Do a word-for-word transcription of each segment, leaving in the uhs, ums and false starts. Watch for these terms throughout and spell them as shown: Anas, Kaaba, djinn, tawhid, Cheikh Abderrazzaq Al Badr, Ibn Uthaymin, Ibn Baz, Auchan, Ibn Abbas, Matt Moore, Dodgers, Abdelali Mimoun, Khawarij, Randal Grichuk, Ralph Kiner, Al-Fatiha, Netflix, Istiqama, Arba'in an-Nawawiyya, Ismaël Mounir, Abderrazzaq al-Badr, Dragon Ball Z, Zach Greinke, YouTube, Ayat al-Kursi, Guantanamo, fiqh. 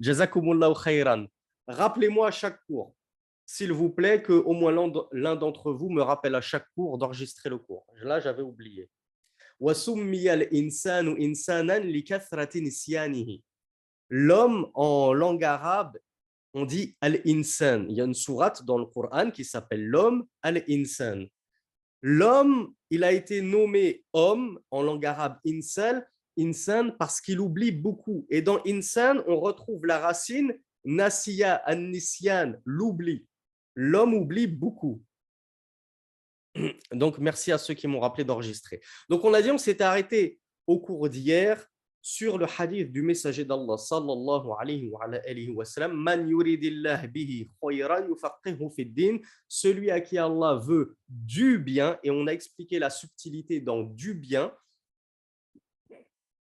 Jazakumullahu khayran. Rappelez-moi à chaque cours, s'il vous plaît, qu'au moins l'un d'entre vous me rappelle à chaque cours d'enregistrer le cours. Là, j'avais oublié. L'homme, en langue arabe, on dit al-insan. Il y a une sourate dans le Coran qui s'appelle l'homme, al-insan. L'homme, il a été nommé homme, en langue arabe, insan, insan parce qu'il oublie beaucoup. Et dans insan, on retrouve la racine nasiya, an-nisyan, l'oubli. L'homme oublie beaucoup. Donc, merci à ceux qui m'ont rappelé d'enregistrer. Donc, on a dit, on s'est arrêté au cours d'hier sur le hadith du messager d'Allah, sallallahu alayhi wa alayhi wa sallam, man yuridillah bihi khayran yufaqihu fid din, celui à qui Allah veut du bien, et on a expliqué la subtilité dans du bien.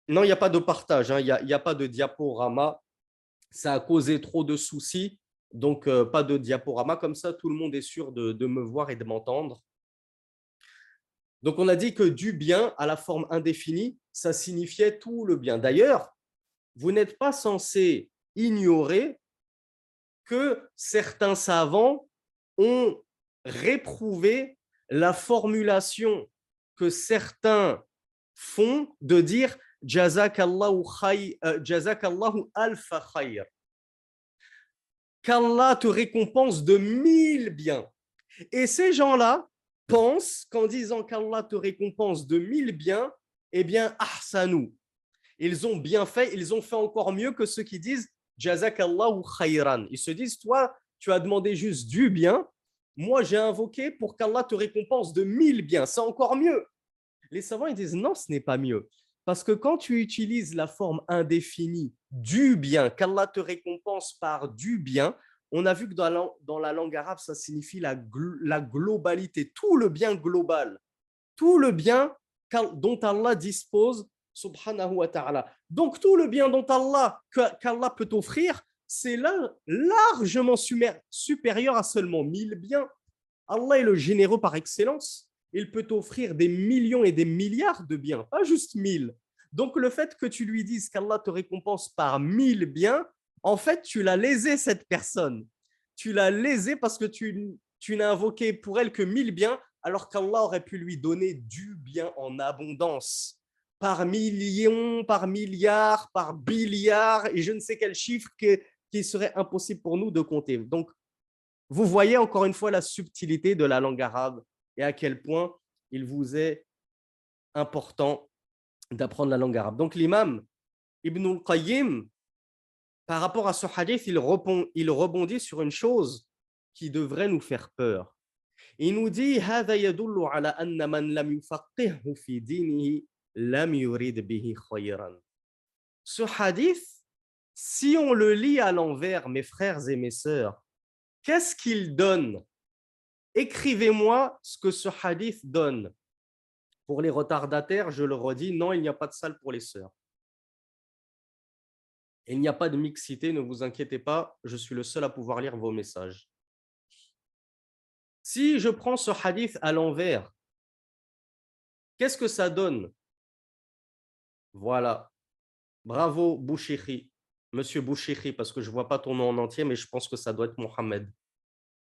Non, il n'y a pas de partage, hein, il n'y a, a pas de diaporama, ça a causé trop de soucis, donc euh, pas de diaporama, comme ça tout le monde est sûr de, de me voir et de m'entendre. Donc, on a dit que du bien à la forme indéfinie, ça signifiait tout le bien. D'ailleurs, vous n'êtes pas censé ignorer que certains savants ont réprouvé la formulation que certains font de dire « Jazakallahu alfa khayr » qu'Allah te récompense de mille biens. Et ces gens-là pense qu'en disant qu'Allah te récompense de mille biens, eh bien, ahsanu. Ils ont bien fait, ils ont fait encore mieux que ceux qui disent Jazakallahu khayran. Ils se disent, toi, tu as demandé juste du bien, moi j'ai invoqué pour qu'Allah te récompense de mille biens, c'est encore mieux. Les savants, ils disent, non, ce n'est pas mieux. Parce que quand tu utilises la forme indéfinie du bien, qu'Allah te récompense par du bien, on a vu que dans la, dans la langue arabe, ça signifie la, la globalité, tout le bien global, tout le bien dont Allah dispose, subhanahu wa ta'ala. Donc, tout le bien dont Allah, qu'Allah peut t'offrir, c'est là, largement supérieur à seulement mille biens. Allah est le généreux par excellence. Il peut t'offrir des millions et des milliards de biens, pas juste mille. Donc, le fait que tu lui dises qu'Allah te récompense par mille biens, en fait, tu l'as lésé, cette personne. Tu l'as lésé parce que tu, tu n'as invoqué pour elle que mille biens, alors qu'Allah aurait pu lui donner du bien en abondance, par millions, par milliards, par billiards, et je ne sais quel chiffre que, qui serait impossible pour nous de compter. Donc, vous voyez encore une fois la subtilité de la langue arabe et à quel point il vous est important d'apprendre la langue arabe. Donc, l'imam Ibn al-Qayyim, par rapport à ce hadith, il rebondit sur une chose qui devrait nous faire peur. Il nous dit « Hada yadullu ala anna man lam yufaqihhu fi dinihi lam yurid bihi khayran ». Ce hadith, si on le lit à l'envers, mes frères et mes sœurs, qu'est-ce qu'il donne? Écrivez-moi ce que ce hadith donne. Pour les retardataires, je le redis, non, il n'y a pas de salle pour les sœurs. Il n'y a pas de mixité, ne vous inquiétez pas, je suis le seul à pouvoir lire vos messages. Si je prends ce hadith à l'envers, qu'est-ce que ça donne? Voilà. Bravo Bouchiri, monsieur Bouchiri, parce que je ne vois pas ton nom en entier, mais je pense que ça doit être Mohamed.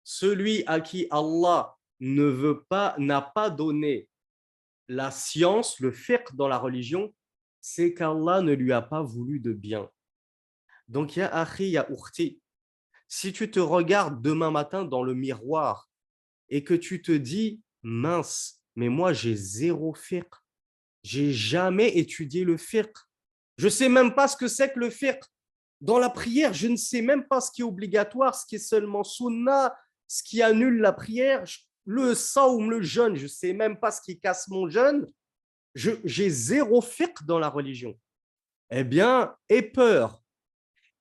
Celui à qui Allah ne veut pas, n'a pas donné la science, le fiqh dans la religion, c'est qu'Allah ne lui a pas voulu de bien. Donc, ya akhi, ya ukhti, si tu te regardes demain matin dans le miroir et que tu te dis mince, mais moi j'ai zéro fiqh, j'ai jamais étudié le fiqh, je sais même pas ce que c'est que le fiqh. Dans la prière, je ne sais même pas ce qui est obligatoire, ce qui est seulement sunnah, ce qui annule la prière, le saoum, le jeûne, je sais même pas ce qui casse mon jeûne, je, j'ai zéro fiqh dans la religion. Eh bien, aie peur.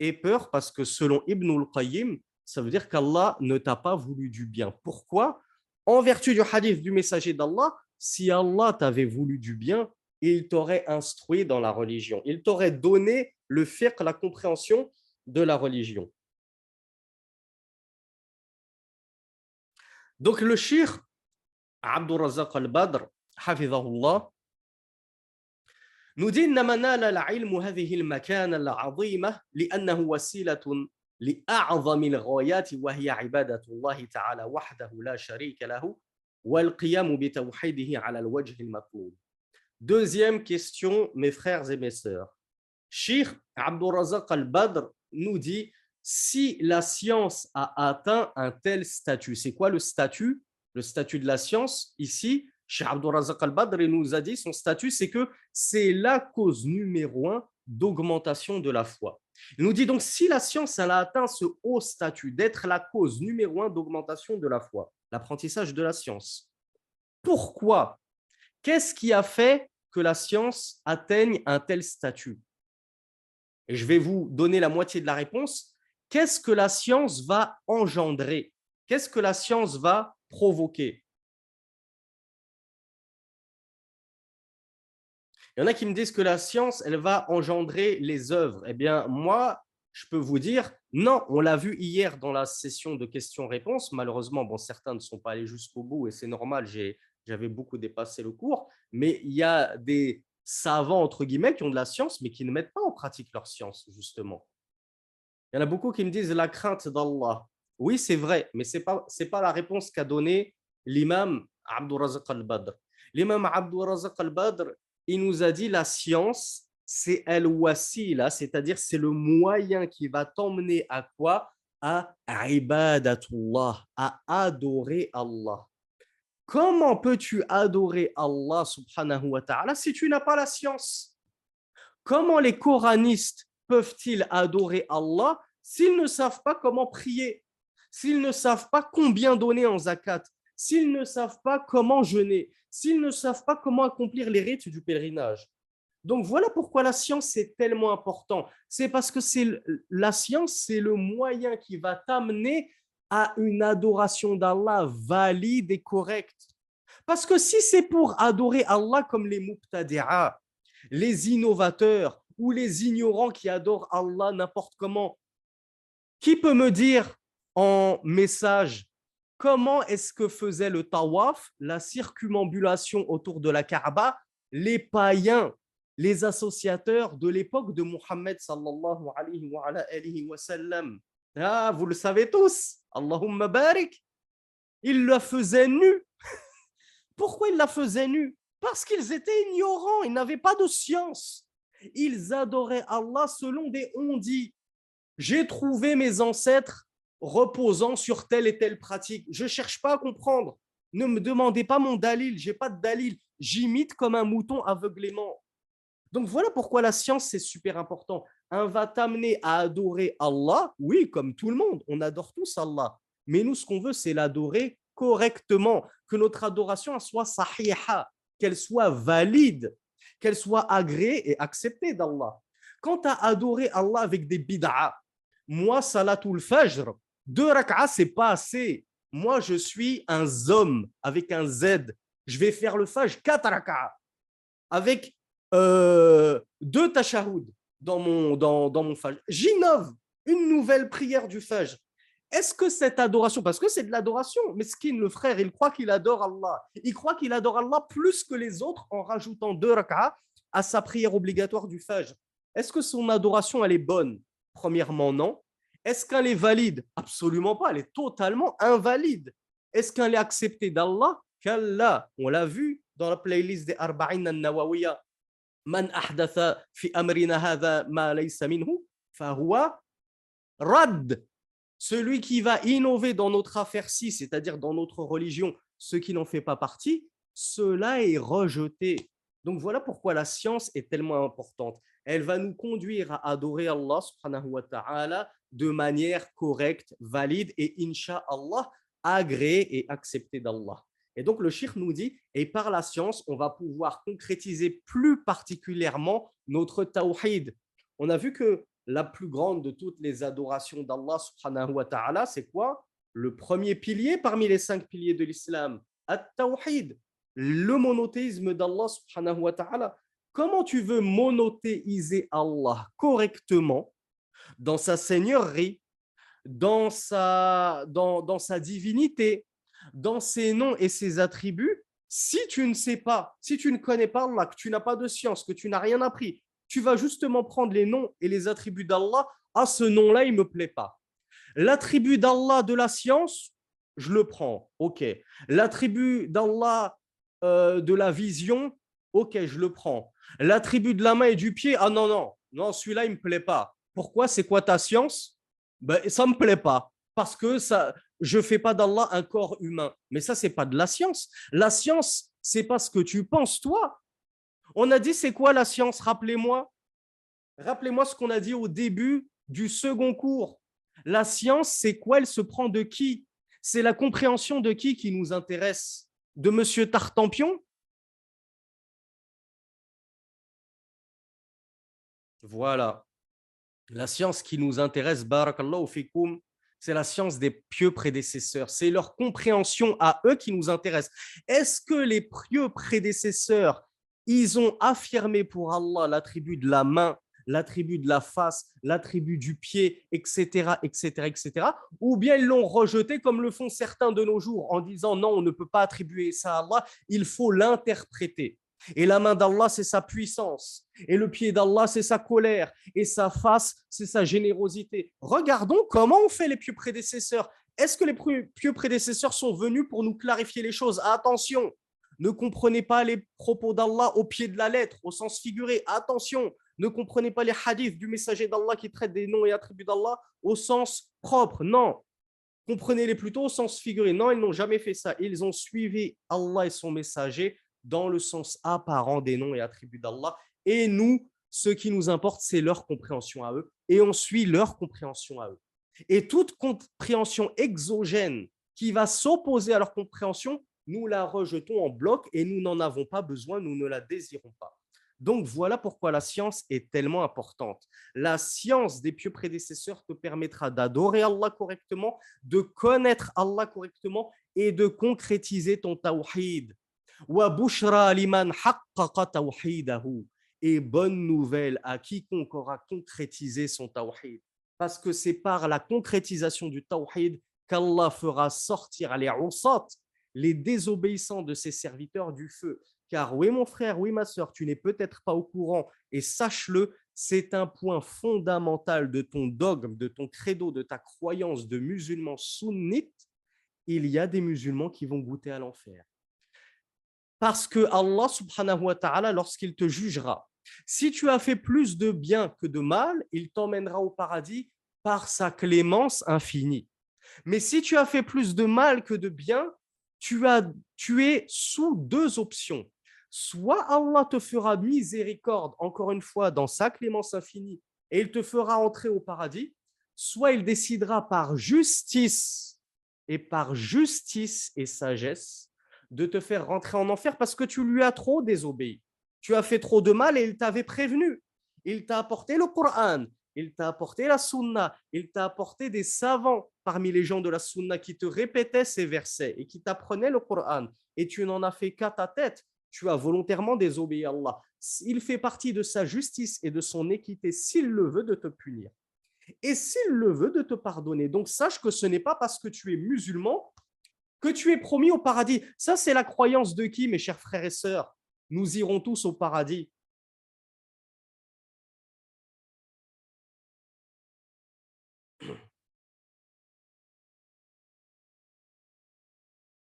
Et peur parce que selon Ibn al-Qayyim, ça veut dire qu'Allah ne t'a pas voulu du bien. Pourquoi? En vertu du hadith du messager d'Allah, si Allah t'avait voulu du bien, il t'aurait instruit dans la religion. Il t'aurait donné le fiqh, la compréhension de la religion. Donc le cheikh Abderrazzaq al-Badr, hafizahullah, nous dit deuxième question, mes frères et mes sœurs. Cheikh Abderrazzaq al-Badr nous dit, si la science a atteint un tel statut, c'est quoi le statut? Le statut de la science, ici, Cheikh Abderrazzaq al-Badr nous a dit, son statut, c'est que c'est la cause numéro un d'augmentation de la foi. Il nous dit donc, si la science elle a atteint ce haut statut d'être la cause numéro un d'augmentation de la foi, l'apprentissage de la science, pourquoi? Qu'est-ce qui a fait que la science atteigne un tel statut? Et je vais vous donner la moitié de la réponse. Qu'est-ce que la science va engendrer? Qu'est-ce que la science va provoquer? Il y en a qui me disent que la science, elle va engendrer les œuvres. Eh bien, moi, je peux vous dire, non, on l'a vu hier dans la session de questions-réponses. Malheureusement, bon, certains ne sont pas allés jusqu'au bout et c'est normal, j'ai, j'avais beaucoup dépassé le cours. Mais il y a des savants, entre guillemets, qui ont de la science, mais qui ne mettent pas en pratique leur science, justement. Il y en a beaucoup qui me disent la crainte d'Allah. Oui, c'est vrai, mais ce n'est pas, c'est pas la réponse qu'a donnée l'imam Abderrazzaq al-Badr. L'imam Abderrazzaq al-Badr, il nous a dit la science, c'est al-wasila, c'est-à-dire c'est le moyen qui va t'emmener à quoi? À ibadatullah, à adorer Allah. Comment peux-tu adorer Allah subhanahu wa ta'ala si tu n'as pas la science? Comment les coranistes peuvent-ils adorer Allah s'ils ne savent pas comment prier, s'ils ne savent pas combien donner en zakat, s'ils ne savent pas comment jeûner, s'ils ne savent pas comment accomplir les rites du pèlerinage? Donc voilà pourquoi la science est tellement importante. C'est parce que c'est, la science, c'est le moyen qui va t'amener à une adoration d'Allah valide et correcte. Parce que si c'est pour adorer Allah comme les mubtadi'a, les innovateurs ou les ignorants qui adorent Allah n'importe comment, qui peut me dire en message comment est-ce que faisait le tawaf, la circumambulation autour de la Kaaba, les païens, les associateurs de l'époque de Muhammad sallallahu alayhi wa, alayhi wa sallam? Ah, vous le savez tous, Allahumma barik, ils la faisaient nue. Pourquoi ils la faisaient nue? Parce qu'ils étaient ignorants, ils n'avaient pas de science. Ils adoraient Allah selon des on-dit. J'ai trouvé mes ancêtres reposant sur telle et telle pratique. Je ne cherche pas à comprendre. Ne me demandez pas mon dalil, je n'ai pas de dalil. J'imite comme un mouton aveuglément. Donc voilà pourquoi la science, c'est super important. Un va t'amener à adorer Allah, oui, comme tout le monde, on adore tous Allah. Mais nous, ce qu'on veut, c'est l'adorer correctement, que notre adoration soit sahiha, qu'elle soit valide, qu'elle soit agréée et acceptée d'Allah. Quant à adorer Allah avec des bid'a, moi, salatul fajr, deux rak'a, c'est pas assez. Moi, je suis un homme avec un Z. Je vais faire le fajr quatre rak'a avec euh, deux tashahhud dans mon, dans, dans mon fajr. J'innove une nouvelle prière du fajr. Est-ce que cette adoration, parce que c'est de l'adoration, mesquine le frère, il croit qu'il adore Allah. Il croit qu'il adore Allah plus que les autres en rajoutant deux rak'a à sa prière obligatoire du fajr. Est-ce que son adoration, elle est bonne? Premièrement, non. Est-ce qu'elle est valide? Absolument pas, elle est totalement invalide. Est-ce qu'elle est acceptée d'Allah? Qu'Allah, on l'a vu dans la playlist des Arba'in an-Nawawiyya. Man ahdatha fi amrina hadha ma laysa minhu fahuwa rad. Celui qui va innover dans notre affaire ci, c'est-à-dire dans notre religion, ce qui n'en fait pas partie, cela est rejeté. Donc voilà pourquoi la science est tellement importante. Elle va nous conduire à adorer Allah subhanahu wa ta'ala de manière correcte, valide et incha'Allah agréée et acceptée d'Allah. Et donc le cheikh nous dit, et par la science, on va pouvoir concrétiser plus particulièrement notre tawhid. On a vu que la plus grande de toutes les adorations d'Allah subhanahu wa ta'ala, c'est quoi? Le premier pilier parmi les cinq piliers de l'islam, at-tawhid, le monothéisme d'Allah subhanahu wa ta'ala. Comment tu veux monothéiser Allah correctement dans sa seigneurie, dans sa, dans, dans sa divinité, dans ses noms et ses attributs, si tu ne sais pas, si tu ne connais pas Allah, que tu n'as pas de science, que tu n'as rien appris, tu vas justement prendre les noms et les attributs d'Allah. Ah, ce nom-là, il ne me plaît pas. L'attribut d'Allah de la science, je le prends, ok. L'attribut d'Allah euh, de la vision, ok, je le prends. L'attribut de la main et du pied, ah non, non, non, celui-là, il ne me plaît pas. Pourquoi? C'est quoi ta science? Ben, ça ne me plaît pas, parce que ça, je ne fais pas d'Allah un corps humain. Mais ça, ce n'est pas de la science. La science, ce n'est pas ce que tu penses, toi. On a dit, c'est quoi la science? Rappelez-moi. Rappelez-moi ce qu'on a dit au début du second cours. La science, c'est quoi? Elle se prend de qui? C'est la compréhension de qui qui nous intéresse? De Monsieur Tartampion? Voilà. La science qui nous intéresse, barakallahu fikoum, c'est la science des pieux prédécesseurs. C'est leur compréhension à eux qui nous intéresse. Est-ce que les pieux prédécesseurs, ils ont affirmé pour Allah l'attribut de la main, l'attribut de la face, l'attribut du pied, et cetera, et cetera, et cetera, ou bien ils l'ont rejeté comme le font certains de nos jours en disant non, on ne peut pas attribuer ça à Allah, il faut l'interpréter. Et la main d'Allah, c'est sa puissance. Et le pied d'Allah, c'est sa colère. Et sa face, c'est sa générosité. Regardons comment ont fait les pieux prédécesseurs. Est-ce que les pieux prédécesseurs sont venus pour nous clarifier les choses? Attention, ne comprenez pas les propos d'Allah au pied de la lettre, au sens figuré. Attention, ne comprenez pas les hadiths du messager d'Allah qui traitent des noms et attributs d'Allah au sens propre. Non, comprenez-les plutôt au sens figuré. Non, ils n'ont jamais fait ça. Ils ont suivi Allah et son messager dans le sens apparent des noms et attributs d'Allah. Et nous, ce qui nous importe, c'est leur compréhension à eux. Et on suit leur compréhension à eux. Et toute compréhension exogène qui va s'opposer à leur compréhension, nous la rejetons en bloc et nous n'en avons pas besoin, nous ne la désirons pas. Donc voilà pourquoi la science est tellement importante. La science des pieux prédécesseurs te permettra d'adorer Allah correctement, de connaître Allah correctement et de concrétiser ton tawhid. Et bonne nouvelle à quiconque aura concrétisé son tawhid, parce que c'est par la concrétisation du tawhid qu'Allah fera sortir les usat, les désobéissants de ses serviteurs du feu. Car oui mon frère, oui ma soeur, tu n'es peut-être pas au courant, et sache-le, c'est un point fondamental de ton dogme, de ton credo, de ta croyance de musulman sunnite. Il y a des musulmans qui vont goûter à l'enfer. Parce que Allah subhanahu wa ta'ala, lorsqu'il te jugera, si tu as fait plus de bien que de mal, il t'emmènera au paradis par sa clémence infinie. Mais si tu as fait plus de mal que de bien, tu, as, tu es sous deux options. Soit Allah te fera miséricorde, encore une fois, dans sa clémence infinie, et il te fera entrer au paradis, soit il décidera par justice et par justice et sagesse de te faire rentrer en enfer parce que tu lui as trop désobéi. Tu as fait trop de mal et il t'avait prévenu. Il t'a apporté le Coran, il t'a apporté la Sunna, il t'a apporté des savants parmi les gens de la Sunna qui te répétaient ces versets et qui t'apprenaient le Coran. Et tu n'en as fait qu'à ta tête. Tu as volontairement désobéi à Allah. Il fait partie de sa justice et de son équité, s'il le veut, de te punir. Et s'il le veut, de te pardonner. Donc sache que ce n'est pas parce que tu es musulman que tu es promis au paradis. Ça, c'est la croyance de qui, mes chers frères et sœurs? Nous irons tous au paradis.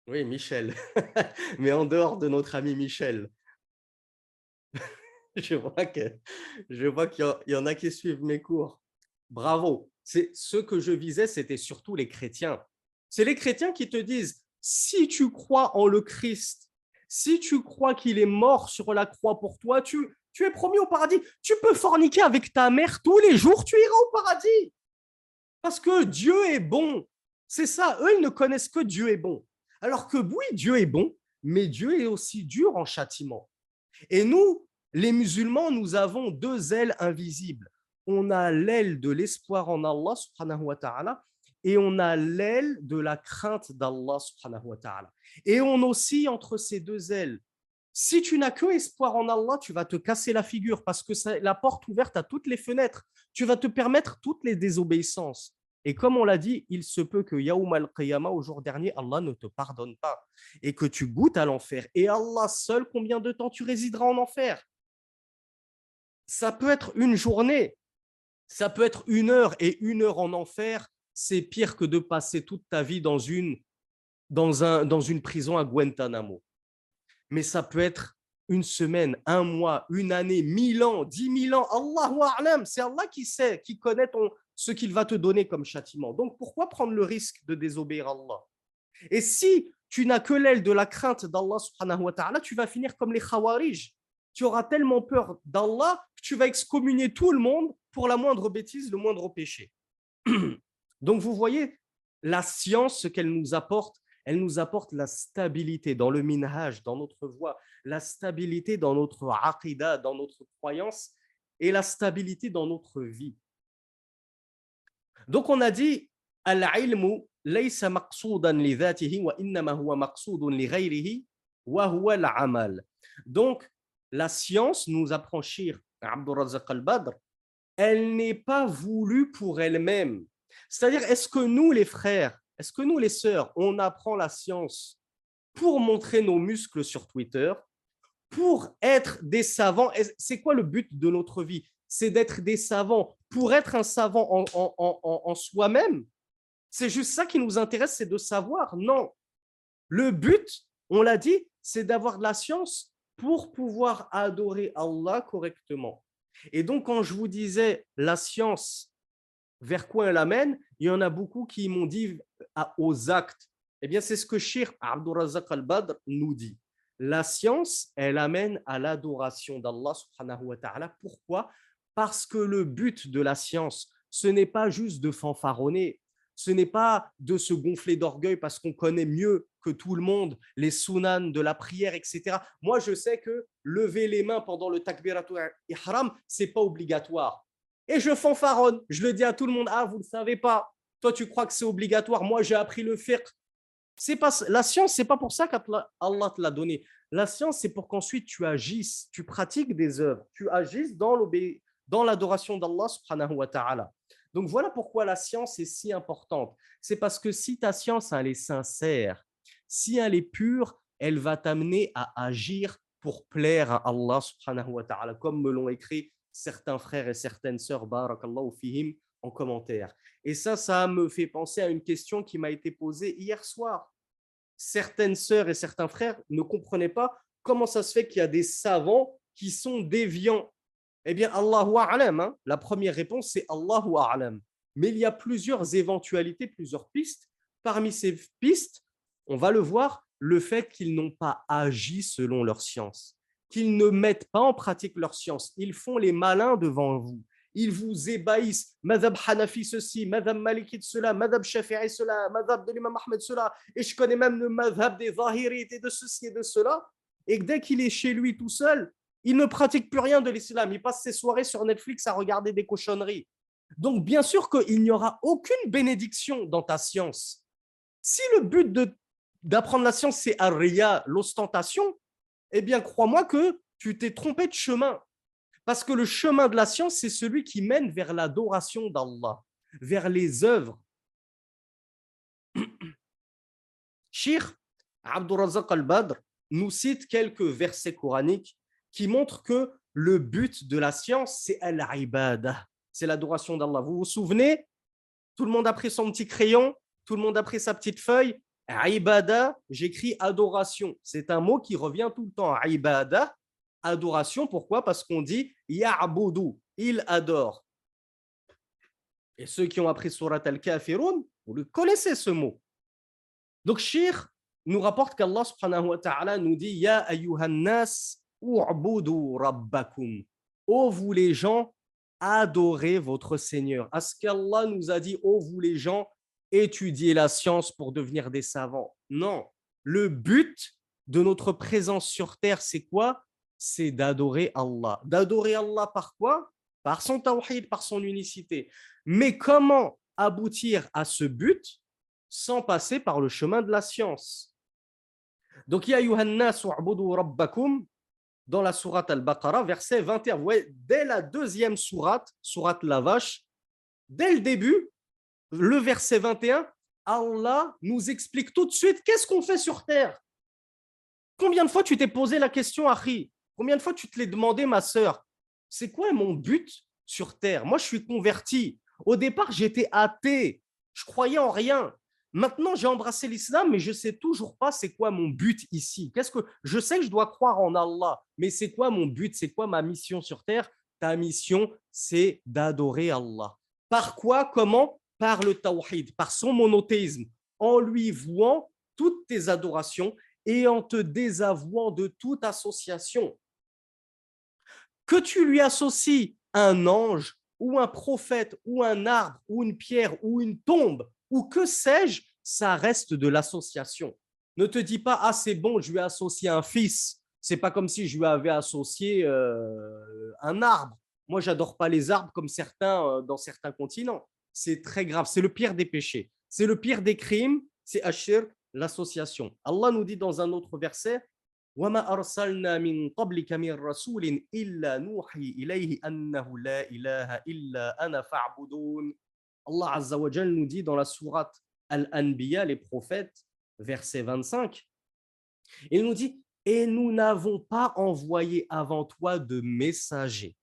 Oui, Michel. Mais en dehors de notre ami Michel. Je vois que, je vois qu'il y en a qui suivent mes cours. Bravo. C'est, ce que je visais, c'était surtout les chrétiens. C'est les chrétiens qui te disent, si tu crois en le Christ, si tu crois qu'il est mort sur la croix pour toi, tu, tu es promis au paradis. Tu peux forniquer avec ta mère tous les jours, tu iras au paradis. Parce que Dieu est bon. C'est ça, eux, ils ne connaissent que Dieu est bon. Alors que oui, Dieu est bon, mais Dieu est aussi dur en châtiment. Et nous, les musulmans, nous avons deux ailes invisibles. On a l'aile de l'espoir en Allah, subhanahu wa ta'ala, et on a l'aile de la crainte d'Allah subhanahu wa ta'ala. Et on oscille entre ces deux ailes. Si tu n'as que espoir en Allah, tu vas te casser la figure parce que c'est la porte ouverte à toutes les fenêtres. Tu vas te permettre toutes les désobéissances. Et comme on l'a dit, il se peut que Yaoum al-Qiyama, au jour dernier, Allah ne te pardonne pas et que tu goûtes à l'enfer. Et Allah seul, combien de temps tu résideras en enfer? Ça peut être une journée, ça peut être une heure, et une heure en enfer, c'est pire que de passer toute ta vie dans une, dans un, dans une prison à Guantanamo. Mais ça peut être une semaine, un mois, une année, mille ans, dix mille ans, Allahu a'lam, c'est Allah qui sait, qui connaît ton... ce qu'il va te donner comme châtiment. Donc, pourquoi prendre le risque de désobéir à Allah? Et si tu n'as que l'aile de la crainte d'Allah subhanahu wa ta'ala, tu vas finir comme les Khawarij. Tu auras tellement peur d'Allah que tu vas excommunier tout le monde pour la moindre bêtise, le moindre péché. Donc, vous voyez, la science, ce qu'elle nous apporte, elle nous apporte la stabilité dans le minhaj, dans notre voie, la stabilité dans notre aqidah, dans notre croyance, et la stabilité dans notre vie. Donc on a dit al-ilmu laysa maqsudan li dhatihi wa innama huwa maqsudun li ghayrihi wa huwa al-amal. Donc la science, nous apprend Cheikh Abderrazzaq al-Badr, elle n'est pas voulue pour elle-même. C'est-à-dire, est-ce que nous les frères, est-ce que nous les sœurs, on apprend la science pour montrer nos muscles sur Twitter, pour être des savants? C'est quoi le but de notre vie? C'est d'être des savants. Pour être un savant en, en, en, en soi-même, c'est juste ça qui nous intéresse, c'est de savoir. Non, le but, on l'a dit, c'est d'avoir de la science pour pouvoir adorer Allah correctement. Et donc, quand je vous disais la science, vers quoi elle amène, il y en a beaucoup qui m'ont dit à, aux actes. Eh bien, c'est ce que Cheikh Abderrazzaq al-Badr nous dit. La science, elle amène à l'adoration d'Allah subhanahu wa ta'ala. Pourquoi ? Parce que le but de la science, ce n'est pas juste de fanfaronner, ce n'est pas de se gonfler d'orgueil parce qu'on connaît mieux que tout le monde les sounanes de la prière, et cetera. Moi, je sais que lever les mains pendant le takbiratul ihram, ce n'est pas obligatoire. Et je fanfaronne, je le dis à tout le monde, ah, vous ne le savez pas, toi, tu crois que c'est obligatoire, moi, j'ai appris le fiqh. C'est pas, la science, ce n'est pas pour ça qu'Allah te l'a donnée. La science, c'est pour qu'ensuite tu agisses, tu pratiques des œuvres, tu agisses dans l'obéissance, dans l'adoration d'Allah subhanahu wa ta'ala. Donc voilà pourquoi la science est si importante. C'est parce que si ta science, elle est sincère, si elle est pure, elle va t'amener à agir pour plaire à Allah subhanahu wa ta'ala, comme me l'ont écrit certains frères et certaines sœurs, barakallahu fihim, en commentaire. Et ça, ça me fait penser à une question qui m'a été posée hier soir. Certaines sœurs et certains frères ne comprenaient pas comment ça se fait qu'il y a des savants qui sont déviants. Eh bien, Allahu a'lam, hein? La première réponse, c'est Allahu a'lam. Mais il y a plusieurs éventualités, plusieurs pistes. Parmi ces pistes, on va le voir, le fait qu'ils n'ont pas agi selon leur science, qu'ils ne mettent pas en pratique leur science. Ils font les malins devant vous. Ils vous ébahissent. Madhab Hanafi ceci, Madhab Maliki de cela, Madhab Shafi'i cela, Madhab de l'imam Ahmed cela. Et je connais même le Madhab des Zahirites et de ceci et de cela. Et dès qu'il est chez lui tout seul, il ne pratique plus rien de l'islam, il passe ses soirées sur Netflix à regarder des cochonneries. Donc, bien sûr qu'il n'y aura aucune bénédiction dans ta science. Si le but de, d'apprendre la science, c'est ar-riya, l'ostentation, eh bien, crois-moi que tu t'es trompé de chemin. Parce que le chemin de la science, c'est celui qui mène vers l'adoration d'Allah, vers les œuvres. Cheikh Abderrazzaq al-Badr nous cite quelques versets coraniques qui montre que le but de la science, c'est al-ibadah, c'est l'adoration d'Allah. Vous vous souvenez? Tout le monde a pris son petit crayon, tout le monde a pris sa petite feuille. Ibadah, j'écris adoration. C'est un mot qui revient tout le temps. Ibadah, adoration, pourquoi? Parce qu'on dit ya'budu, il adore. Et ceux qui ont appris Surat al-Kafirun, vous le connaissez ce mot. Donc, Cheikh nous rapporte qu'Allah subhanahu wa ta'ala nous dit ya ayyuhannas, U'budu rabbakum. Ô vous les gens, adorez votre Seigneur. À ce qu'Allah nous a dit, ô vous les gens, étudiez la science pour devenir des savants. Non, le but de notre présence sur terre, c'est quoi? C'est d'adorer Allah. D'adorer Allah par quoi? Par son tawhid, par son unicité. Mais comment aboutir à ce but sans passer par le chemin de la science? Donc, ya ayyuhannas u'budu rabbakum. Dans la sourate Al-Baqarah, verset vingt et un, vous voyez, dès la deuxième sourate, sourate la vache, dès le début, le verset vingt et un, Allah nous explique tout de suite qu'est-ce qu'on fait sur terre. Combien de fois tu t'es posé la question, Akhi? Combien de fois tu te l'es demandé, ma sœur? C'est quoi mon but sur terre? Moi, je suis converti. Au départ, j'étais athée. Je croyais en rien. Maintenant, j'ai embrassé l'islam, mais je ne sais toujours pas c'est quoi mon but ici. Qu'est-ce que... Je sais que je dois croire en Allah, mais c'est quoi mon but? C'est quoi ma mission sur terre? Ta mission, c'est d'adorer Allah. Par quoi? Comment? Par le tawhid, par son monothéisme, en lui vouant toutes tes adorations et en te désavouant de toute association. Que tu lui associes un ange ou un prophète ou un arbre ou une pierre ou une tombe, ou que sais-je, ça reste de l'association. Ne te dis pas « Ah, c'est bon, je lui ai associé un fils ». Ce n'est pas comme si je lui avais associé euh, un arbre. Moi, je n'adore pas les arbres comme certains euh, dans certains continents. C'est très grave. C'est le pire des péchés. C'est le pire des crimes. C'est ashir, l'association. Allah nous dit dans un autre verset « Wa ma arsalna min qablika min rasulin illa nuhi ilayhi annahu la ilaha illa ana fa'budun ». Allah Azza wa Jal nous dit dans la sourate Al-Anbiya, les prophètes, verset vingt-cinq, il nous dit « Et nous n'avons pas envoyé avant toi de messager,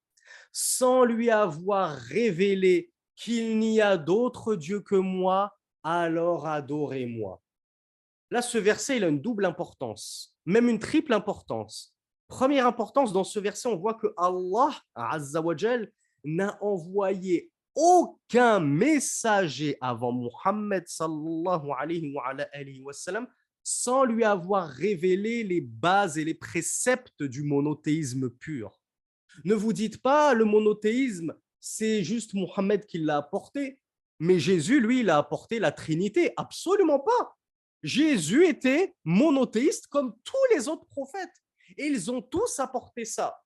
sans lui avoir révélé qu'il n'y a d'autre Dieu que moi, alors adorez-moi. » Là, ce verset, il a une double importance, même une triple importance. Première importance, dans ce verset, on voit que Allah Azza wa Jal n'a envoyé aucun messager avant Muhammad sallallahu alayhi wa alayhi wa sallam sans lui avoir révélé les bases et les préceptes du monothéisme pur. Ne vous dites pas le monothéisme, c'est juste Muhammad qui l'a apporté, mais Jésus, lui, il a apporté la Trinité. Absolument pas. Jésus était monothéiste comme tous les autres prophètes et ils ont tous apporté ça.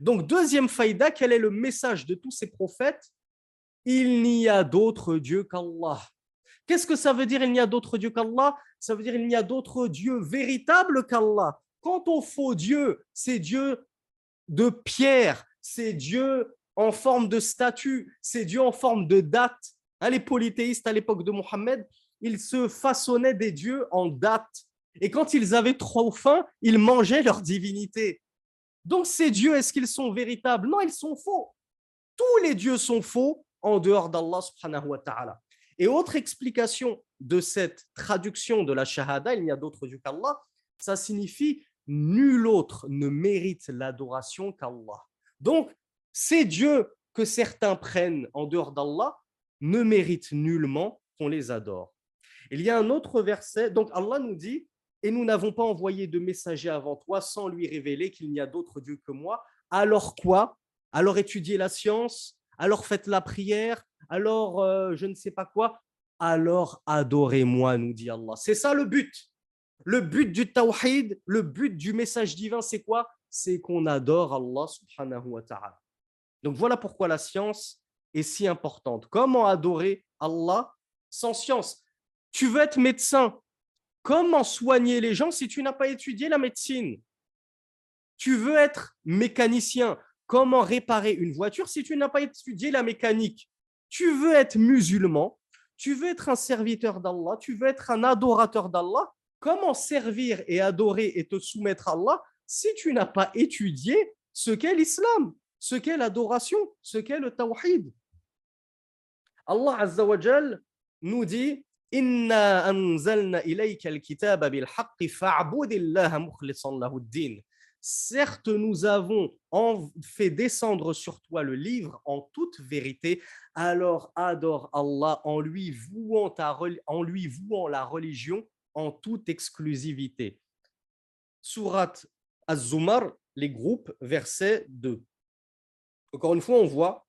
Donc, deuxième faïda, quel est le message de tous ces prophètes? Il n'y a d'autre Dieu qu'Allah. Qu'est-ce que ça veut dire, il n'y a d'autre Dieu qu'Allah? Ça veut dire il n'y a d'autre Dieu véritable qu'Allah. Quant au faux Dieu, c'est Dieu de pierre, c'est Dieu en forme de statue, c'est Dieu en forme de date. Hein, les polythéistes à l'époque de Mohammed, ils se façonnaient des dieux en date. Et quand ils avaient trop faim, ils mangeaient leur divinité. Donc ces dieux, est-ce qu'ils sont véritables? Non, ils sont faux. Tous les dieux sont faux en dehors d'Allah subhanahu wa ta'ala. Et autre explication de cette traduction de la shahada, il n'y a d'autre Dieu qu'Allah, ça signifie nul autre ne mérite l'adoration qu'Allah. Donc, ces dieux que certains prennent en dehors d'Allah ne méritent nullement qu'on les adore. Il y a un autre verset, donc Allah nous dit « Et nous n'avons pas envoyé de messager avant toi sans lui révéler qu'il n'y a d'autre Dieu que moi. » Alors quoi? Alors étudiez la science, alors faites la prière, alors euh, je ne sais pas quoi, alors adorez-moi, nous dit Allah. C'est ça le but. Le but du tawhid, le but du message divin, c'est quoi? C'est qu'on adore Allah subhanahu wa ta'ala. Donc voilà pourquoi la science est si importante. Comment adorer Allah sans science? Tu veux être médecin, comment soigner les gens si tu n'as pas étudié la médecine? Tu veux être mécanicien, comment réparer une voiture si tu n'as pas étudié la mécanique? Tu veux être musulman, tu veux être un serviteur d'Allah, tu veux être un adorateur d'Allah. Comment servir et adorer et te soumettre à Allah si tu n'as pas étudié ce qu'est l'islam, ce qu'est l'adoration, ce qu'est le tawhid? Allah Azza wa Jal nous dit « Inna anzalna ilayka al-kitaba bil-haqqi fa'budillaha mukhlishan lahu ad-din » Certes, nous avons fait descendre sur toi le livre en toute vérité, alors adore Allah en lui vouant, ta, en lui vouant la religion en toute exclusivité. Sourate Az-Zumar, les groupes, verset deux. Encore une fois, on voit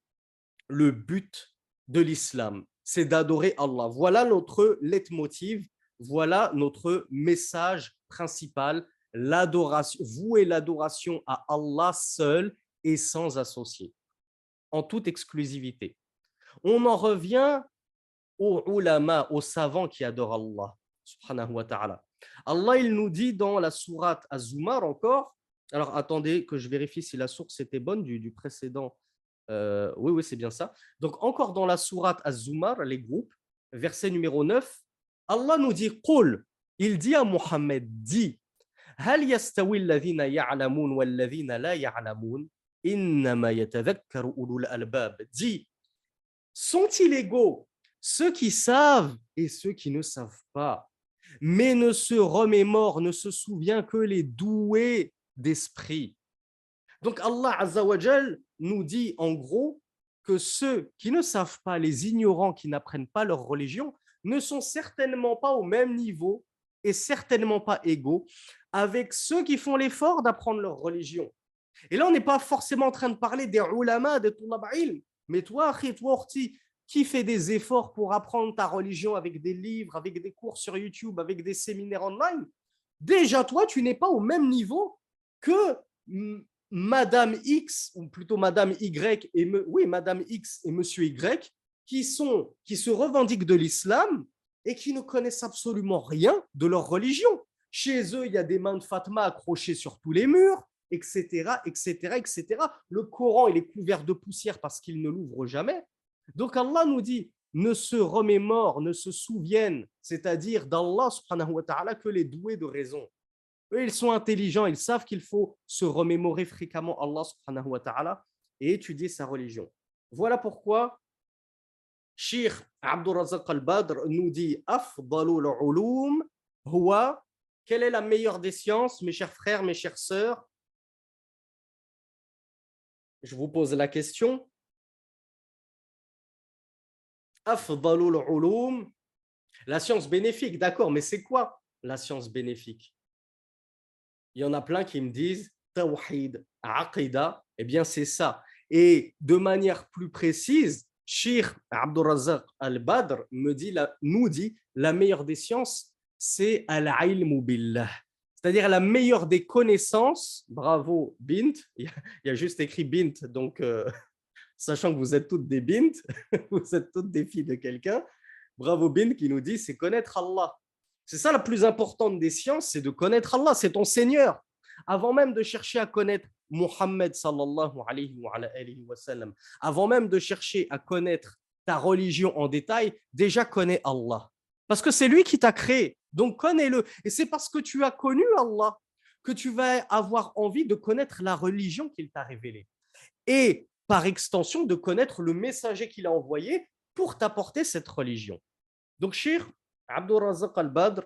le but de l'islam, c'est d'adorer Allah. Voilà notre leitmotiv, voilà notre message principal. L'adoration, vouer l'adoration à Allah seul et sans associé, en toute exclusivité. On en revient aux ulama, aux savants qui adorent Allah, subhanahu wa ta'ala. Allah, il nous dit dans la sourate Az-Zumar encore, alors attendez que je vérifie si la source était bonne du, du précédent. Euh, oui, oui, c'est bien ça. Donc encore dans la sourate Az-Zumar, les groupes, verset numéro neuf, Allah nous dit, Qul, il dit à Muhammad, dit, Hal yastawi alladhina ya'lamun wal ladhina la ya'lamun, innama yatadhakkaru ulul albab. Dit, sont-ils égaux ceux qui savent et ceux qui ne savent pas, mais ne se remémorent, ne se souvient que les doués d'esprit. Donc Allah Azza wa Jal nous dit en gros que ceux qui ne savent pas, les ignorants qui n'apprennent pas leur religion, ne sont certainement pas au même niveau et certainement pas égaux avec ceux qui font l'effort d'apprendre leur religion. Et là, on n'est pas forcément en train de parler des ulama, des tulab ilm, mais toi, akhi, toi, orti, qui fait des efforts pour apprendre ta religion avec des livres, avec des cours sur YouTube, avec des séminaires online, déjà toi, tu n'es pas au même niveau que Madame X, ou plutôt Madame Y, et me, oui, Madame X et Monsieur Y, qui, sont, qui se revendiquent de l'islam et qui ne connaissent absolument rien de leur religion. Chez eux, il y a des mains de Fatma accrochées sur tous les murs, et cetera, et cetera, et cetera. Le Coran, il est couvert de poussière parce qu'il ne l'ouvre jamais. Donc Allah nous dit, ne se remémore, ne se souviennent, c'est-à-dire d'Allah subhanahu wa ta'ala que les doués de raison. Eux, ils sont intelligents, ils savent qu'il faut se remémorer fréquemment Allah subhanahu wa ta'ala et étudier sa religion. Voilà pourquoi Cheikh Abderrazzaq al-Badr nous dit, Afdalul ulum huwa, quelle est la meilleure des sciences, mes chers frères, mes chères sœurs? Je vous pose la question. Afdalul ulum, la science bénéfique, d'accord, mais c'est quoi la science bénéfique? Il y en a plein qui me disent tawhid, aqida, eh bien c'est ça. Et de manière plus précise, Cheikh Abderrazzaq al-Badr me dit, nous dit, la meilleure des sciences, c'est al-ilmu billah, c'est-à-dire la meilleure des connaissances. Bravo Bint, il y a juste écrit Bint, donc euh... sachant que vous êtes toutes des bint, vous êtes toutes des filles de quelqu'un. Bravo Bint qui nous dit, c'est connaître Allah. C'est ça la plus importante des sciences, c'est de connaître Allah, c'est ton Seigneur. Avant même de chercher à connaître Muhammad sallallahu alayhi wa alayhi wa sallam, avant même de chercher à connaître ta religion en détail, déjà connais Allah. Parce que c'est lui qui t'a créé, donc connais-le. Et c'est parce que tu as connu Allah que tu vas avoir envie de connaître la religion qu'il t'a révélée. Et par extension, de connaître le messager qu'il a envoyé pour t'apporter cette religion. Donc, Cheikh Abderrazzaq al-Badr,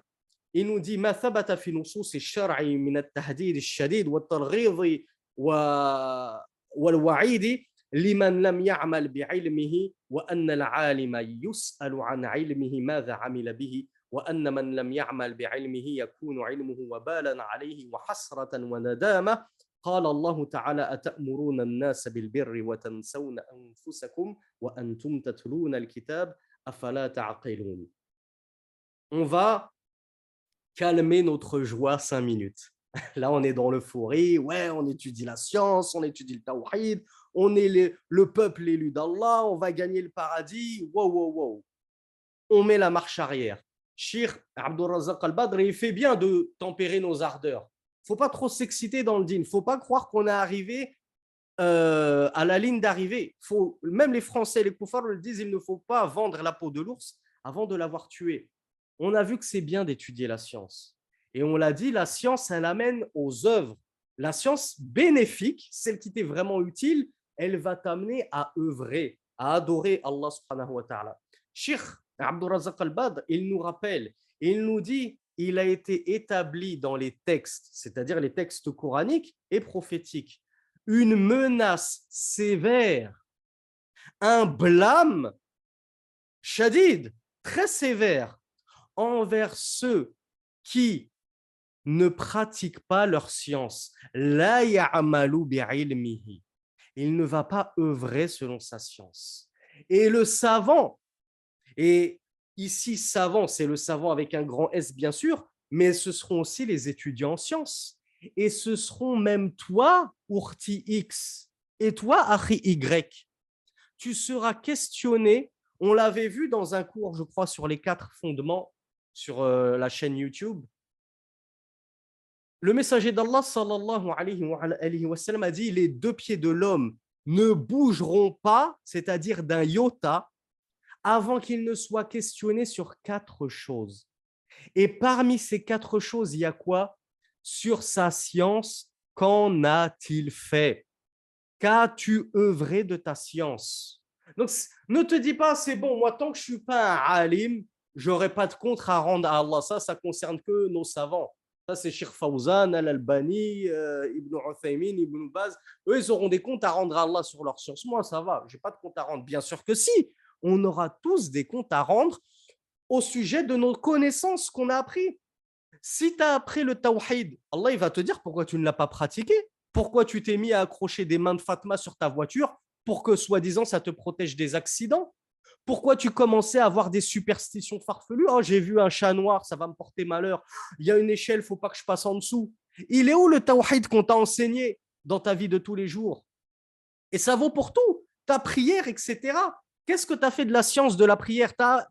il nous dit « Ma thabata fi nusus al-shar'i min al-tahdid al-shadid wa al-targhid wa al-wa'id liman lam ya'mal bi'ilmihi wa anna al-'alima yus'alu 'an 'ilmihi madha 'amila bihi wa anna man lam ya'mal bi'ilmihi yakunu 'ilmuhu wabalan 'alayhi wa hasratan wa nadama. قال الله تعالى أتأمرون الناس بالبر وتنسون أنفسكم وأنتم تتلون الكتاب أفلا تعقلون. » On va calmer notre joie cinq minutes. Là, on est dans l'euphorie. Ouais, on étudie la science, on étudie le tawhid, on est les, le peuple élu d'Allah, on va gagner le paradis. Wow, wow, wow. On met la marche arrière. Cheikh Abderrazzaq al-Badr, il fait bien de tempérer nos ardeurs. Il ne faut pas trop s'exciter dans le din. Il ne faut pas croire qu'on est arrivé euh, à la ligne d'arrivée. Faut, même les Français, les koufars le disent, il ne faut pas vendre la peau de l'ours avant de l'avoir tué. On a vu que c'est bien d'étudier la science. Et on l'a dit, la science, elle amène aux œuvres. La science bénéfique, celle qui t'est vraiment utile, elle va t'amener à œuvrer, à adorer Allah subhanahu wa ta'ala. Cheikh Abderrazzaq al-Badr, il nous rappelle, il nous dit, il a été établi dans les textes, c'est-à-dire les textes coraniques et prophétiques, une menace sévère, un blâme shadid, très sévère, envers ceux qui ne pratiquent pas leur science. La ya'amalu bi'ilmihi. Il ne va pas œuvrer selon sa science. Et le savant est... Ici, savant, c'est le savant avec un grand S, bien sûr, mais ce seront aussi les étudiants en sciences. Et ce seront même toi, Ourti X, et toi, Akhi Y. Tu seras questionné, on l'avait vu dans un cours, je crois, sur les quatre fondements, sur euh, la chaîne YouTube. Le messager d'Allah, sallallahu alayhi wa, alayhi wa sallam, a dit « Les deux pieds de l'homme ne bougeront pas, c'est-à-dire d'un iota, avant qu'il ne soit questionné sur quatre choses. Et parmi ces quatre choses, il y a quoi? Sur sa science, qu'en a-t-il fait? Qu'as-tu œuvré de ta science? Donc, ne te dis pas, c'est bon, moi, tant que je ne suis pas un alim, je n'aurai pas de contre à rendre à Allah. Ça, ça ne concerne que nos savants. Ça, c'est Cheikh Fawzan, Al-Albani, euh, Ibn Uthaymin, Ibn Baz. Eux, ils auront des comptes à rendre à Allah sur leur science. Moi, ça va, je n'ai pas de compte à rendre. Bien sûr que si, on aura tous des comptes à rendre au sujet de nos connaissances qu'on a appris. Si tu as appris le tawhid, Allah il va te dire pourquoi tu ne l'as pas pratiqué, pourquoi tu t'es mis à accrocher des mains de Fatma sur ta voiture pour que soi-disant ça te protège des accidents, pourquoi tu commençais à avoir des superstitions farfelues. Oh, j'ai vu un chat noir, ça va me porter malheur, il y a une échelle, il ne faut pas que je passe en dessous. Il est où le tawhid qu'on t'a enseigné dans ta vie de tous les jours? Et ça vaut pour tout, ta prière, et cetera. Qu'est-ce que tu as fait de la science de la prière? Tu as...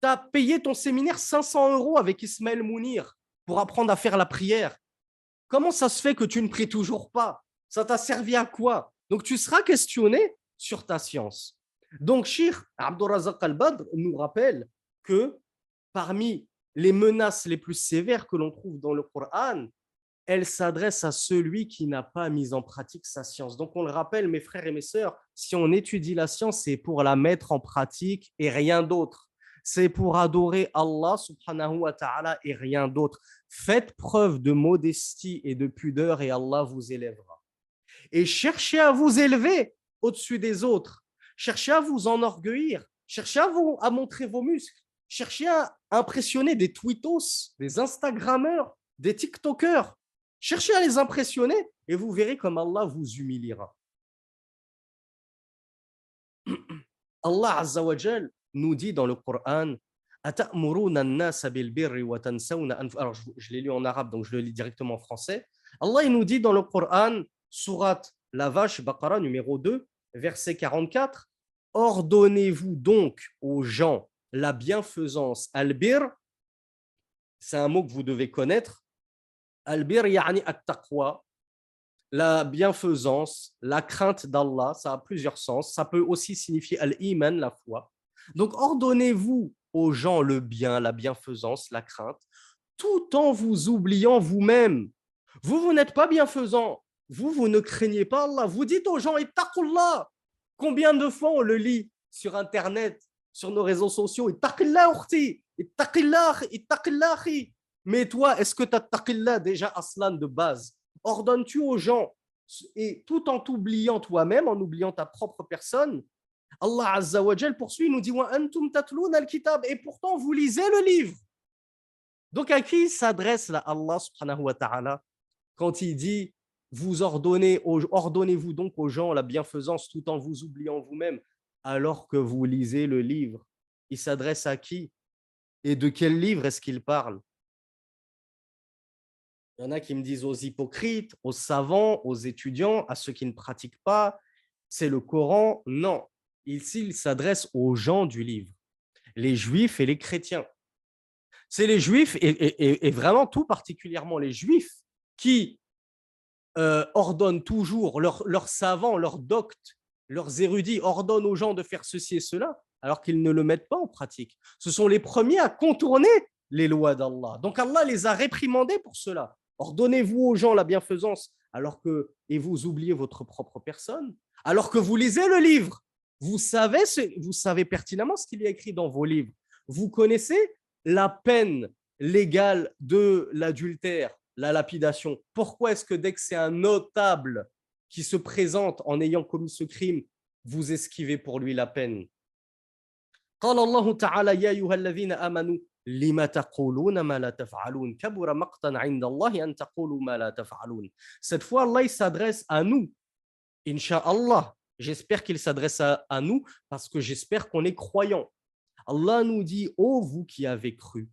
Tu as payé ton séminaire cinq cents euros avec Ismaël Mounir pour apprendre à faire la prière. Comment ça se fait que tu ne pries toujours pas? Ça t'a servi à quoi? Donc, tu seras questionné sur ta science. Donc, Cheikh Abderrazzaq al-Badr nous rappelle que parmi les menaces les plus sévères que l'on trouve dans le Coran, elle s'adresse à celui qui n'a pas mis en pratique sa science. Donc, on le rappelle, mes frères et mes sœurs, si on étudie la science, c'est pour la mettre en pratique et rien d'autre. C'est pour adorer Allah subhanahu wa ta'ala et rien d'autre. Faites preuve de modestie et de pudeur et Allah vous élèvera. Et cherchez à vous élever au-dessus des autres. Cherchez à vous enorgueillir. Cherchez à, vous, à montrer vos muscles. Cherchez à impressionner des twittos, des instagrammeurs, des tiktokers. Cherchez à les impressionner et vous verrez comme Allah vous humiliera. Allah azza wa jal nous dit dans le Coran, alors je, je l'ai lu en arabe, donc je le lis directement en français. Allah il nous dit dans le Coran, sourate la vache, Baqara numéro deux, verset quarante-quatre, ordonnez-vous donc aux gens la bienfaisance. Al-bir, c'est un mot que vous devez connaître. Al-bir yani at-taqwa, la bienfaisance, la crainte d'Allah, ça a plusieurs sens. Ça peut aussi signifier al-iman, la foi. Donc, ordonnez-vous aux gens le bien, la bienfaisance, la crainte, tout en vous oubliant vous-même. Vous, vous n'êtes pas bienfaisant. Vous, vous ne craignez pas Allah. Vous dites aux gens, ittaqullah. Combien de fois on le lit sur Internet, sur nos réseaux sociaux, ittaqillah ukhti, ittaqillah, ittaqillahi. Mais toi, est-ce que tu as taqillah déjà aslan de base? Ordonnes-tu aux gens, et tout en t'oubliant toi-même, en oubliant ta propre personne? Allah Azza wa Jal poursuit, il nous dit wa antum tatluna al-kitab, et pourtant vous lisez le livre. Donc à qui s'adresse là Allah subhanahu wa ta'ala quand il dit vous ordonnez aux, ordonnez-vous donc aux gens la bienfaisance tout en vous oubliant vous-même alors que vous lisez le livre? Il s'adresse à qui et de quel livre est-ce qu'il parle? Il y en a qui me disent aux hypocrites, aux savants, aux étudiants, à ceux qui ne pratiquent pas, c'est le Coran. Non. Ici, il s'adresse aux gens du livre, les juifs et les chrétiens. C'est les juifs, et, et, et vraiment tout particulièrement les juifs, qui euh, ordonnent toujours, leurs leur savants, leurs doctes, leurs érudits, ordonnent aux gens de faire ceci et cela, alors qu'ils ne le mettent pas en pratique. Ce sont les premiers à contourner les lois d'Allah. Donc Allah les a réprimandés pour cela. Ordonnez-vous aux gens la bienfaisance, alors que, et vous oubliez votre propre personne, alors que vous lisez le livre. Vous savez, vous savez pertinemment ce qu'il y a écrit dans vos livres. Vous connaissez la peine légale de l'adultère, la lapidation. Pourquoi est-ce que dès que c'est un notable qui se présente en ayant commis ce crime, vous esquivez pour lui la peine? قال الله تعالى يا أيها الذين آمنوا لما تقولون ما لا تفعلون كبر مقتا عند الله أن تقولوا ما لا تفعلون. Cette fois, Allah s'adresse à nous, Inch'Allah. J'espère qu'il s'adresse à, à nous parce que j'espère qu'on est croyants. Allah nous dit, ô vous qui avez cru,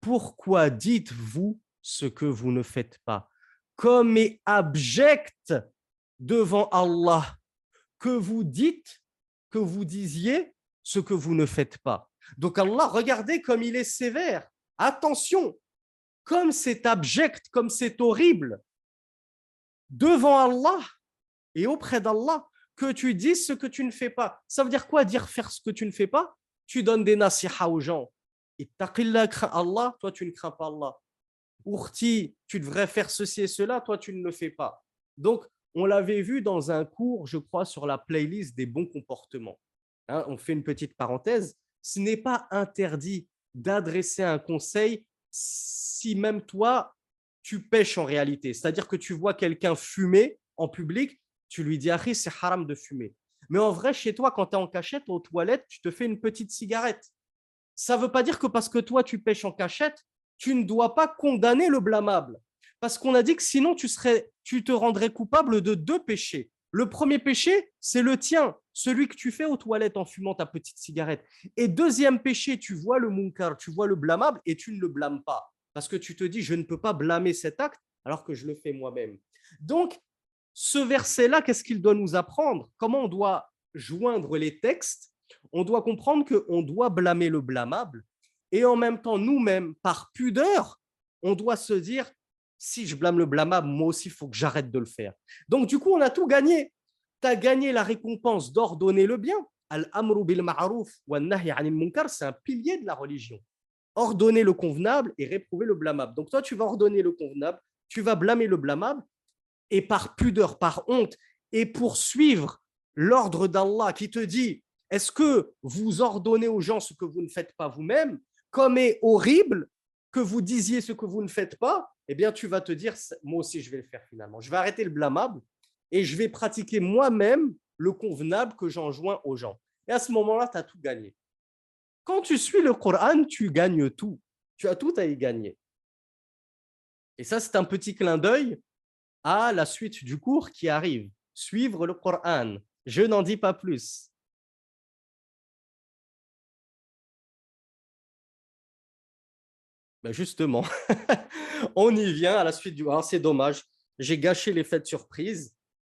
pourquoi dites-vous ce que vous ne faites pas? Comme est abject devant Allah que vous dites, que vous disiez ce que vous ne faites pas. Donc Allah, regardez comme il est sévère. Attention, comme c'est abject, comme c'est horrible devant Allah et auprès d'Allah, que tu dises ce que tu ne fais pas. Ça veut dire quoi dire faire ce que tu ne fais pas? Tu donnes des nasiha aux gens. Ittaqillah, crains Allah, toi tu ne crains pas Allah. Ourti, tu devrais faire ceci et cela, toi tu ne le fais pas. Donc, on l'avait vu dans un cours, je crois, sur la playlist des bons comportements. Hein, on fait une petite parenthèse. Ce n'est pas interdit d'adresser un conseil si même toi, tu pêches en réalité. C'est-à-dire que tu vois quelqu'un fumer en public, tu lui dis « Ahri, c'est haram de fumer ». Mais en vrai, chez toi, quand tu es en cachette, aux toilettes, tu te fais une petite cigarette. Ça ne veut pas dire que parce que toi, tu pêches en cachette, tu ne dois pas condamner le blâmable. Parce qu'on a dit que sinon, tu, serais, tu te rendrais coupable de deux péchés. Le premier péché, c'est le tien, celui que tu fais aux toilettes en fumant ta petite cigarette. Et deuxième péché, tu vois le munkar, tu vois le blâmable et tu ne le blâmes pas. Parce que tu te dis, je ne peux pas blâmer cet acte alors que je le fais moi-même. Donc, ce verset-là, qu'est-ce qu'il doit nous apprendre? Comment on doit joindre les textes? On doit comprendre qu'on doit blâmer le blâmable. Et en même temps, nous-mêmes, par pudeur, on doit se dire, si je blâme le blâmable, moi aussi, il faut que j'arrête de le faire. Donc, du coup, on a tout gagné. Tu as gagné la récompense d'ordonner le bien. Al-amru bil ma'ruf wa an-nahy 'anil munkar, c'est un pilier de la religion. Ordonner le convenable et réprouver le blâmable. Donc, toi, tu vas ordonner le convenable, tu vas blâmer le blâmable. Et par pudeur, par honte, et pour suivre l'ordre d'Allah qui te dit, est-ce que vous ordonnez aux gens ce que vous ne faites pas vous-même? Comme est horrible que vous disiez ce que vous ne faites pas, eh bien, tu vas te dire, moi aussi, je vais le faire finalement. Je vais arrêter le blâmable et je vais pratiquer moi-même le convenable que j'enjoins aux gens. Et à ce moment-là, tu as tout gagné. Quand tu suis le Coran, tu gagnes tout. Tu as tout à y gagner. Et ça, c'est un petit clin d'œil à la suite du cours qui arrive. Suivre le Coran. Je n'en dis pas plus. Ben justement, on y vient à la suite du... Alors, c'est dommage, j'ai gâché l'effet de surprise.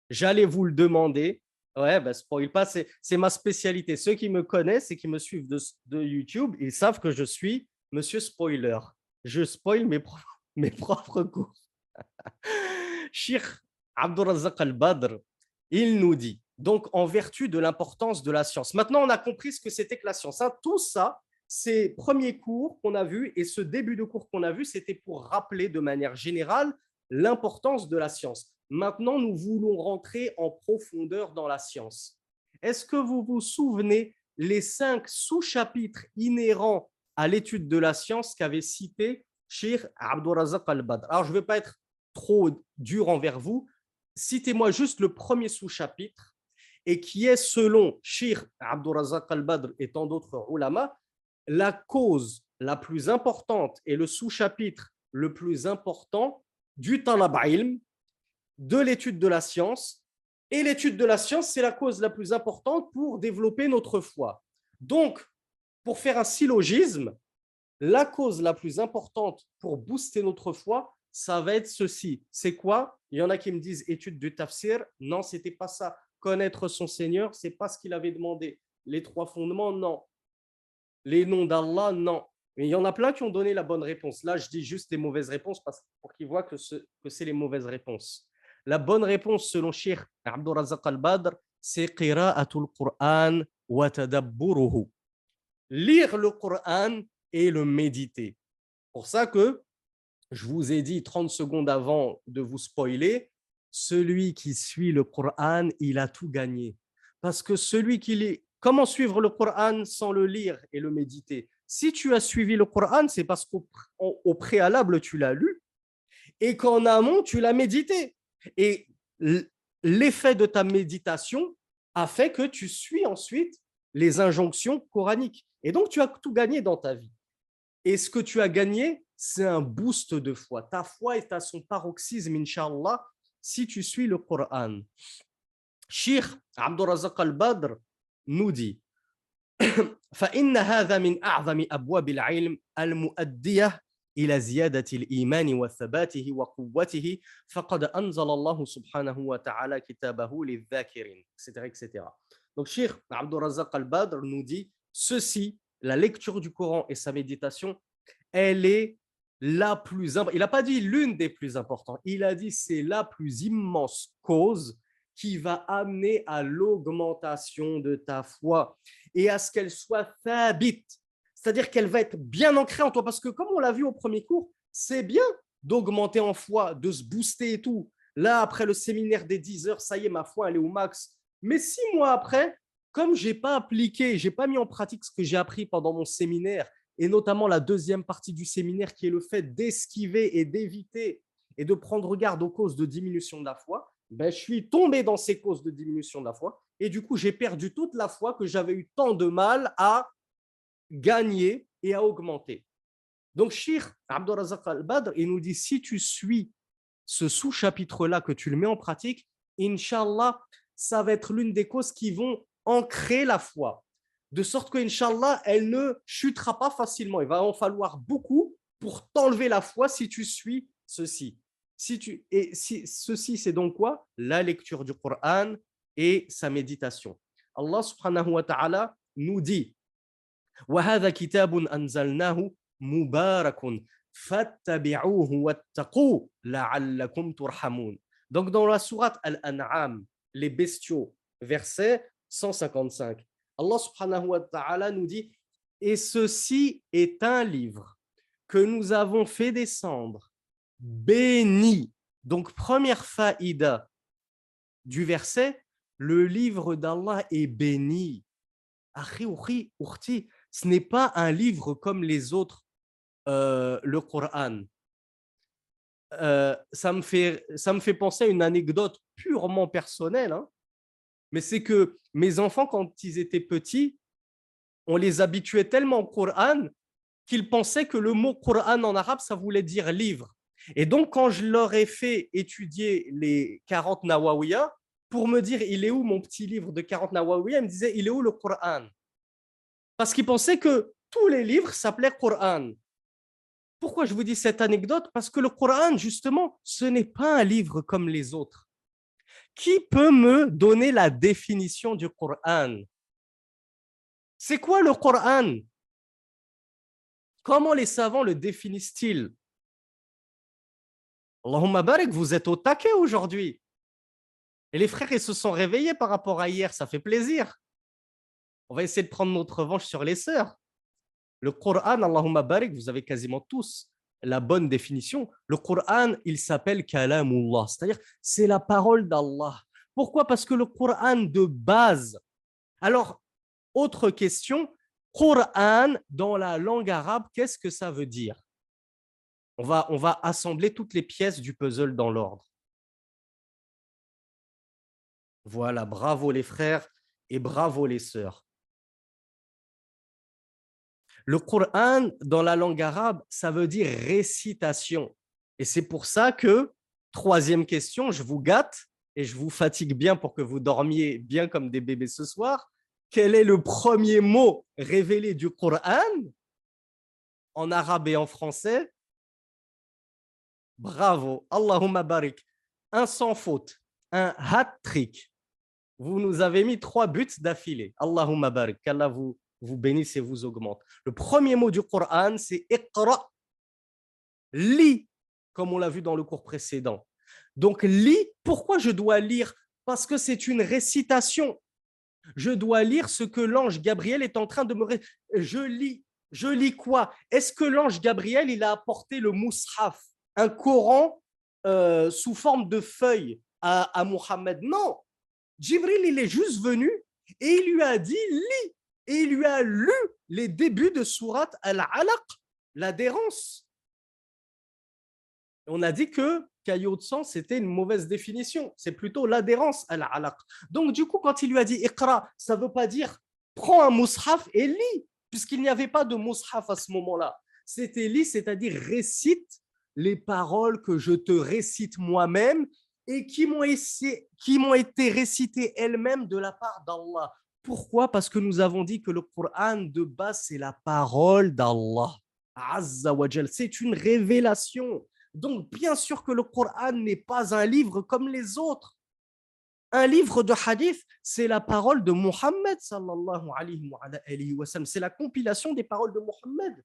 J'allais vous le demander. Ouais, ben spoil pas, c'est, c'est ma spécialité. Ceux qui me connaissent et qui me suivent de, de YouTube, ils savent que je suis Monsieur Spoiler. Je spoil mes, pro- mes propres cours. Cheikh Abderrazzaq al-Badr, il nous dit, donc en vertu de l'importance de la science. Maintenant, on a compris ce que c'était que la science. Hein. Tout ça, ces premiers cours qu'on a vus et ce début de cours qu'on a vu, c'était pour rappeler de manière générale l'importance de la science. Maintenant, nous voulons rentrer en profondeur dans la science. Est-ce que vous vous souvenez les cinq sous-chapitres inhérents à l'étude de la science qu'avait cité Cheikh Abderrazzaq al-Badr? Alors, je ne vais pas être trop dur envers vous. Citez-moi juste le premier sous-chapitre et qui est, selon Cheikh Abderrazzaq al-Badr et tant d'autres ulama, la cause la plus importante et le sous-chapitre le plus important du talab ilm, de l'étude de la science. Et l'étude de la science, c'est la cause la plus importante pour développer notre foi. Donc, pour faire un syllogisme, la cause la plus importante pour booster notre foi, ça va être ceci. C'est quoi? Il y en a qui me disent étude du tafsir. Non, ce n'était pas ça. Connaître son Seigneur, ce n'est pas ce qu'il avait demandé. Les trois fondements, non. Les noms d'Allah, non. Mais il y en a plein qui ont donné la bonne réponse. Là, je dis juste les mauvaises réponses parce, pour qu'ils voient que, ce, que c'est les mauvaises réponses. La bonne réponse, selon Cheikh Abderrazzaq al-Badr, c'est « Qira'atul Qur'an wa tadabburuhu ». Lire le Qur'an et le méditer. Pour ça que je vous ai dit trente secondes avant de vous spoiler, celui qui suit le Qur'an, il a tout gagné. Parce que celui qui lit... Comment suivre le Coran sans le lire et le méditer? Si tu as suivi le Coran, c'est parce qu'au au préalable, tu l'as lu et qu'en amont, tu l'as médité. Et l'effet de ta méditation a fait que tu suis ensuite les injonctions coraniques. Et donc, tu as tout gagné dans ta vie. Et ce que tu as gagné, c'est un boost de foi. Ta foi est à son paroxysme, Inch'Allah, si tu suis le Coran. Cheikh Abderrazzaq al-Badr nous dit فإن هذا من أعظم أبواب العلم المؤدية إلى زيادة الإيمان وثباته وقوته فقد أنزل الله سبحانه وتعالى كتابه للذاكرين et cetera et cetera. Donc Cheikh Abderrazzaq al-Badr nous dit ceci, la lecture du Coran et sa méditation, elle est la plus importante. Il n'a pas dit l'une des plus importantes, il a dit c'est la plus immense cause qui va amener à l'augmentation de ta foi et à ce qu'elle soit thabite, c'est-à-dire qu'elle va être bien ancrée en toi. Parce que comme on l'a vu au premier cours, c'est bien d'augmenter en foi, de se booster et tout. Là, après le séminaire des dix heures, ça y est, ma foi, elle est au max. Mais six mois après, comme je n'ai pas appliqué, je n'ai pas mis en pratique ce que j'ai appris pendant mon séminaire, et notamment la deuxième partie du séminaire qui est le fait d'esquiver et d'éviter et de prendre garde aux causes de diminution de la foi, ben, je suis tombé dans ces causes de diminution de la foi et du coup, j'ai perdu toute la foi que j'avais eu tant de mal à gagner et à augmenter. Donc, Cheikh Abderrazzaq al-Badr, il nous dit, si tu suis ce sous-chapitre-là, que tu le mets en pratique, Inch'Allah, ça va être l'une des causes qui vont ancrer la foi. De sorte que, Inch'Allah, elle ne chutera pas facilement. Il va en falloir beaucoup pour t'enlever la foi si tu suis ceci. Si tu, et si, ceci, c'est donc quoi? La lecture du Coran et sa méditation. Allah subhanahu wa ta'ala nous dit وَهَذَا كِتَابٌ أَنزَلْنَاهُ مُبَارَكٌ فَاتَّبِعُوهُ وَاتَّقُوا لَعَلَّكُمْ تُرْحَمُونَ. Donc, dans la sourate Al-An'am, les bestiaux, verset cent cinquante-cinq, Allah subhanahu wa ta'ala nous dit « Et ceci est un livre que nous avons fait descendre, béni ». Donc, première faïda du verset, le livre d'Allah est béni. Ce n'est pas un livre comme les autres, euh, le Coran. Euh, ça me fait, ça me fait penser à une anecdote purement personnelle, hein. Mais c'est que mes enfants, quand ils étaient petits, on les habituait tellement au Coran qu'ils pensaient que le mot Coran en arabe, ça voulait dire livre. Et donc, quand je leur ai fait étudier les quarante Nawawiya, pour me dire, il est où mon petit livre de quarante Nawawiya, ils me disaient, il est où le Coran? Parce qu'ils pensaient que tous les livres s'appelaient Coran. Pourquoi je vous dis cette anecdote? Parce que le Coran, justement, ce n'est pas un livre comme les autres. Qui peut me donner la définition du Coran? C'est quoi le Coran? Comment les savants le définissent-ils? Allahumma barak, vous êtes au taquet aujourd'hui. Et les frères, ils se sont réveillés par rapport à hier, ça fait plaisir. On va essayer de prendre notre revanche sur les sœurs. Le Coran, Allahumma barak, vous avez quasiment tous la bonne définition. Le Coran, il s'appelle Kalamullah, c'est-à-dire c'est la parole d'Allah. Pourquoi? Parce que le Coran de base. Alors, autre question, Coran dans la langue arabe, qu'est-ce que ça veut dire? On va, on va assembler toutes les pièces du puzzle dans l'ordre. Voilà, bravo les frères et bravo les sœurs. Le Coran, dans la langue arabe, ça veut dire récitation. Et c'est pour ça que, troisième question, je vous gâte et je vous fatigue bien pour que vous dormiez bien comme des bébés ce soir. Quel est le premier mot révélé du Coran en arabe et en français? Bravo, Allahumma barik. Un sans faute, un hat-trick. Vous nous avez mis trois buts d'affilée. Allahumma barik, qu'Allah vous... vous bénissez, vous augmente. Le premier mot du Coran, c'est Iqra. Lis, comme on l'a vu dans le cours précédent. Donc, lis, pourquoi je dois lire? Parce que c'est une récitation. Je dois lire ce que l'ange Gabriel est en train de me réciter. Je lis. Je lis quoi? Est-ce que l'ange Gabriel, il a apporté le Moushaf, un Coran euh, sous forme de feuille à, à Muhammad? Non. Jibril, il est juste venu et il lui a dit, lis. Et il lui a lu les débuts de sourate Al-Alaq, l'adhérence. On a dit que caillot de sang, c'était une mauvaise définition. C'est plutôt l'adhérence Al-Alaq. Donc, du coup, quand il lui a dit Iqra, ça ne veut pas dire prends un moushaf et lis, puisqu'il n'y avait pas de moushaf à ce moment-là. C'était lis, c'est-à-dire récite les paroles que je te récite moi-même et qui m'ont été récitées elles-mêmes de la part d'Allah. Pourquoi? Parce que nous avons dit que le Coran de base, c'est la parole d'Allah. Azza wa Jal. C'est une révélation. Donc, bien sûr que le Coran n'est pas un livre comme les autres. Un livre de hadith, c'est la parole de Muhammad, sallallahu alayhi wa sallam. C'est la compilation des paroles de Muhammad.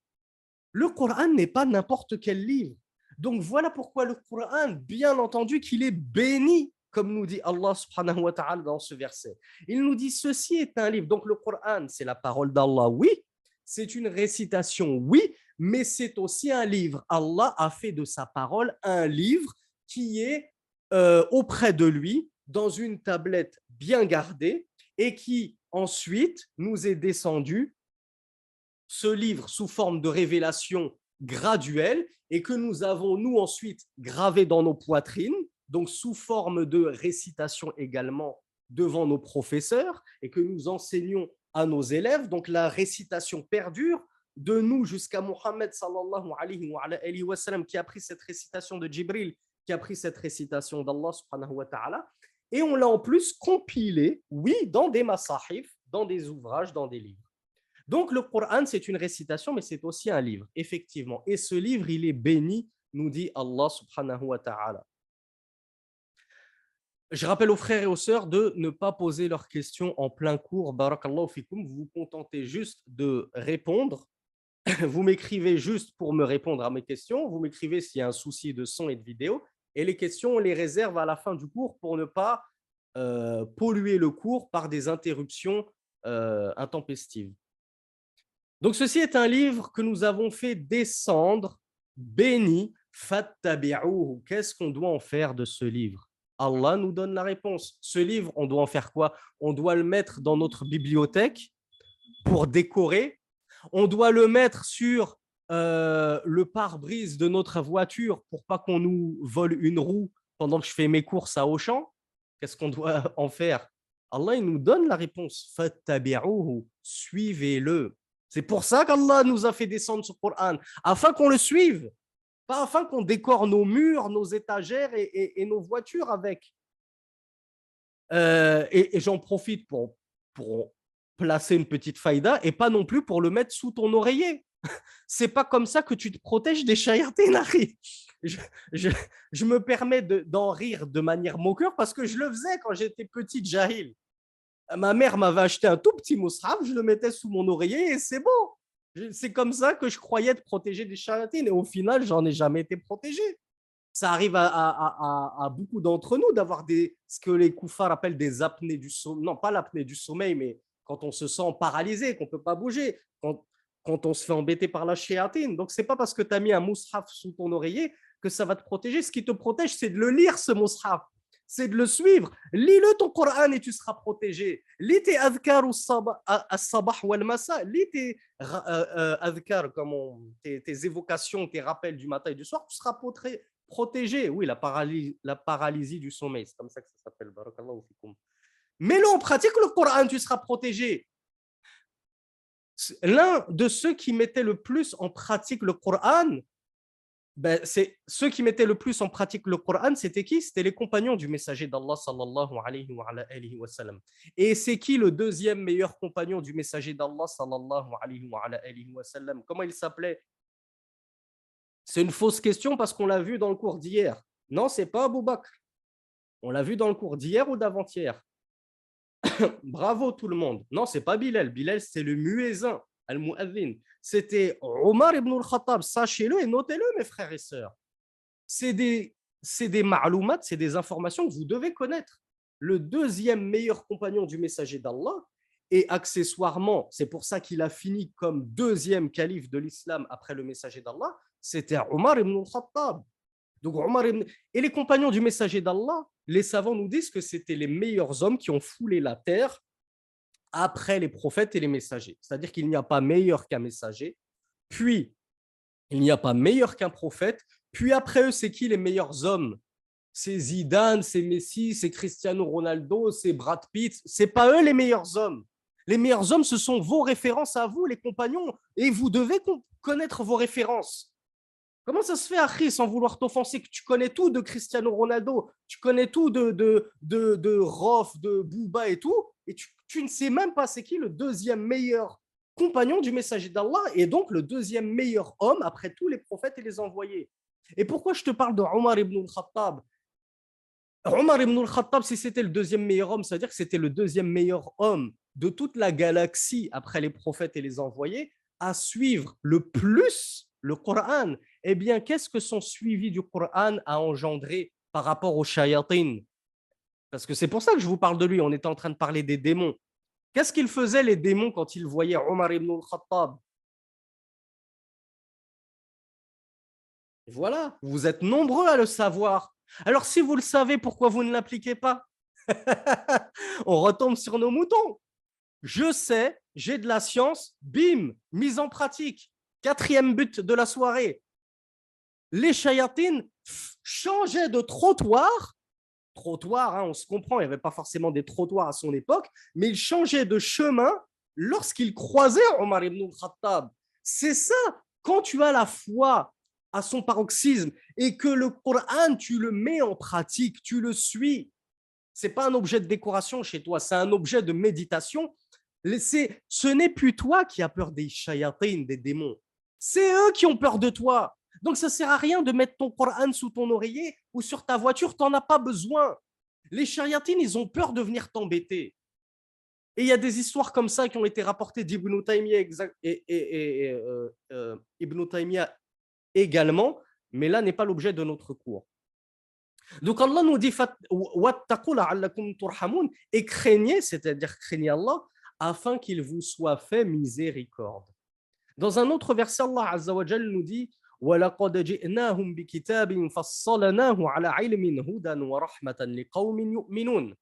Le Coran n'est pas n'importe quel livre. Donc, voilà pourquoi le Coran, bien entendu, qu'il est béni. comme nous dit Allah subhanahu wa ta'ala dans ce verset. Il nous dit ceci est un livre, donc le Coran c'est la parole d'Allah, oui, c'est une récitation, oui, mais c'est aussi un livre. Allah a fait de sa parole un livre qui est euh, auprès de lui dans une tablette bien gardée et qui ensuite nous est descendu, ce livre sous forme de révélation graduelle et que nous avons nous ensuite gravé dans nos poitrines, donc sous forme de récitation également devant nos professeurs et que nous enseignons à nos élèves. Donc la récitation perdure de nous jusqu'à Muhammad sallallahu alayhi wa alayhi wa sallam qui a pris cette récitation de Jibril, qui a pris cette récitation d'Allah subhanahu wa ta'ala, et on l'a en plus compilé, oui, dans des masahif, dans des ouvrages, dans des livres. Donc le Coran c'est une récitation mais c'est aussi un livre, effectivement, et ce livre il est béni, nous dit Allah subhanahu wa ta'ala. Je rappelle aux frères et aux sœurs de ne pas poser leurs questions en plein cours. Barakallahu fikum, vous vous contentez juste de répondre. Vous m'écrivez juste pour me répondre à mes questions. Vous m'écrivez s'il y a un souci de son et de vidéo. Et les questions, on les réserve à la fin du cours pour ne pas euh, polluer le cours par des interruptions euh, intempestives. Donc, ceci est un livre que nous avons fait descendre, béni, fattabi'ouhu. Qu'est-ce qu'on doit en faire de ce livre ? Allah nous donne la réponse. Ce livre, on doit en faire quoi ? On doit le mettre dans notre bibliothèque pour décorer. On doit le mettre sur euh, le pare-brise de notre voiture pour pas qu'on nous vole une roue pendant que je fais mes courses à Auchan. Qu'est-ce qu'on doit en faire ? Allah il nous donne la réponse. Fattabi'ouhu, suivez-le. C'est pour ça qu'Allah nous a fait descendre ce Coran, afin qu'on le suive. Pas afin qu'on décore nos murs, nos étagères et, et, et nos voitures avec. Euh, et et j'en profite pour, pour placer une petite faïda et pas non plus pour le mettre sous ton oreiller. C'est pas comme ça que tu te protèges des shayaténari. Je, je, je me permets de, d'en rire de manière moqueur parce que je le faisais quand j'étais petit jahil. Ma mère m'avait acheté un tout petit moussraf, je le mettais sous mon oreiller et c'est bon. C'est comme ça que je croyais être protégé des charlatines et au final, j'en ai jamais été protégé. Ça arrive à, à, à, à beaucoup d'entre nous d'avoir des, ce que les koufars appellent des apnées du sommeil. Non, pas l'apnée du sommeil, mais quand on se sent paralysé, qu'on ne peut pas bouger, quand, quand on se fait embêter par la chéatine. Donc, ce n'est pas parce que tu as mis un moussraf sous ton oreiller que ça va te protéger. Ce qui te protège, c'est de le lire, ce moussraf. C'est de le suivre. Lis-le ton Coran et tu seras protégé. Lis tes adhkar al-sabah ou al-masa. Lis tes adhkar, tes évocations, tes rappels du matin et du soir, tu seras protégé. Oui, la paralysie, la paralysie du sommeil, c'est comme ça que ça s'appelle. Barakallahu fikum. Mais là, on pratique le Coran, tu seras protégé. L'un de ceux qui mettait le plus en pratique le Coran, Ben, c'est, ceux qui mettaient le plus en pratique le Coran, c'était qui ? C'était les compagnons du messager d'Allah sallallahu alayhi wa alayhi wa sallam. Et c'est qui le deuxième meilleur compagnon du messager d'Allah sallallahu alayhi wa alayhi wa sallam ? Comment il s'appelait ? C'est une fausse question parce qu'on l'a vu dans le cours d'hier. Non, c'est pas Abou Bakr. On l'a vu dans le cours d'hier ou d'avant-hier. Bravo tout le monde. Non, c'est pas Bilal. Bilal, c'est le muezzin. Al-Mu'adhin. C'était Omar ibn al-Khattab, sachez-le et notez-le mes frères et sœurs. C'est des, c'est des ma'loumat, c'est des informations que vous devez connaître. Le deuxième meilleur compagnon du messager d'Allah et accessoirement, c'est pour ça qu'il a fini comme deuxième calife de l'islam après le messager d'Allah, c'était Omar ibn al-Khattab. Donc Omar ibn... Et les compagnons du messager d'Allah, les savants nous disent que c'était les meilleurs hommes qui ont foulé la terre après les prophètes et les messagers. C'est-à-dire qu'il n'y a pas meilleur qu'un messager, puis il n'y a pas meilleur qu'un prophète, puis après eux, c'est qui les meilleurs hommes ? C'est Zidane, c'est Messi, c'est Cristiano Ronaldo, c'est Brad Pitt. Ce n'est pas eux les meilleurs hommes. Les meilleurs hommes, ce sont vos références à vous, les compagnons, et vous devez connaître vos références. Comment ça se fait, Akhi, sans vouloir t'offenser, que tu connais tout de Cristiano Ronaldo, tu connais tout de, de, de, de Rof, de Booba et tout, et tu, tu ne sais même pas c'est qui le deuxième meilleur compagnon du messager d'Allah et donc le deuxième meilleur homme après tous les prophètes et les envoyés. Et pourquoi je te parle de Omar ibn al-Khattab ? Omar ibn al-Khattab, si c'était le deuxième meilleur homme, ça veut dire que c'était le deuxième meilleur homme de toute la galaxie après les prophètes et les envoyés à suivre le plus le Coran. Eh bien, qu'est-ce que son suivi du Coran a engendré par rapport aux shayatin ? Parce que c'est pour ça que je vous parle de lui. On était en train de parler des démons. Qu'est-ce qu'ils faisaient les démons quand ils voyaient Omar ibn al-Khattab? Voilà, vous êtes nombreux à le savoir. Alors si vous le savez, pourquoi vous ne l'appliquez pas? On retombe sur nos moutons. Je sais, j'ai de la science, bim, mise en pratique. Quatrième but de la soirée. Les chayatines changeaient de trottoir. Trottoir, hein, on se comprend, il n'y avait pas forcément des trottoirs à son époque, mais ils changeaient de chemin lorsqu'ils croisaient Omar ibn al-Khattab. C'est ça, quand tu as la foi à son paroxysme et que le Coran, tu le mets en pratique, tu le suis. Ce n'est pas un objet de décoration chez toi, c'est un objet de méditation. C'est, ce n'est plus toi qui as peur des shayatines, des démons. C'est eux qui ont peur de toi. Donc, ça ne sert à rien de mettre ton Coran sous ton oreiller ou sur ta voiture, tu n'en as pas besoin. Les shayatines, ils ont peur de venir t'embêter. Et il y a des histoires comme ça qui ont été rapportées d'Ibn Taymiyyah exact, et, et, et, et euh, euh, Ibn Taymiyyah également, mais là n'est pas l'objet de notre cours. Donc Allah nous dit wattaqu la'allakum turhamun, et craignez, c'est-à-dire craignez Allah afin qu'il vous soit fait miséricorde. Dans un autre verset, Allah Azza wa Jalla nous dit wa laqad ji'nahum bi kitabin fassalnahu 'ala 'ilmin hudan wa rahmatan liqaumin yu'minun.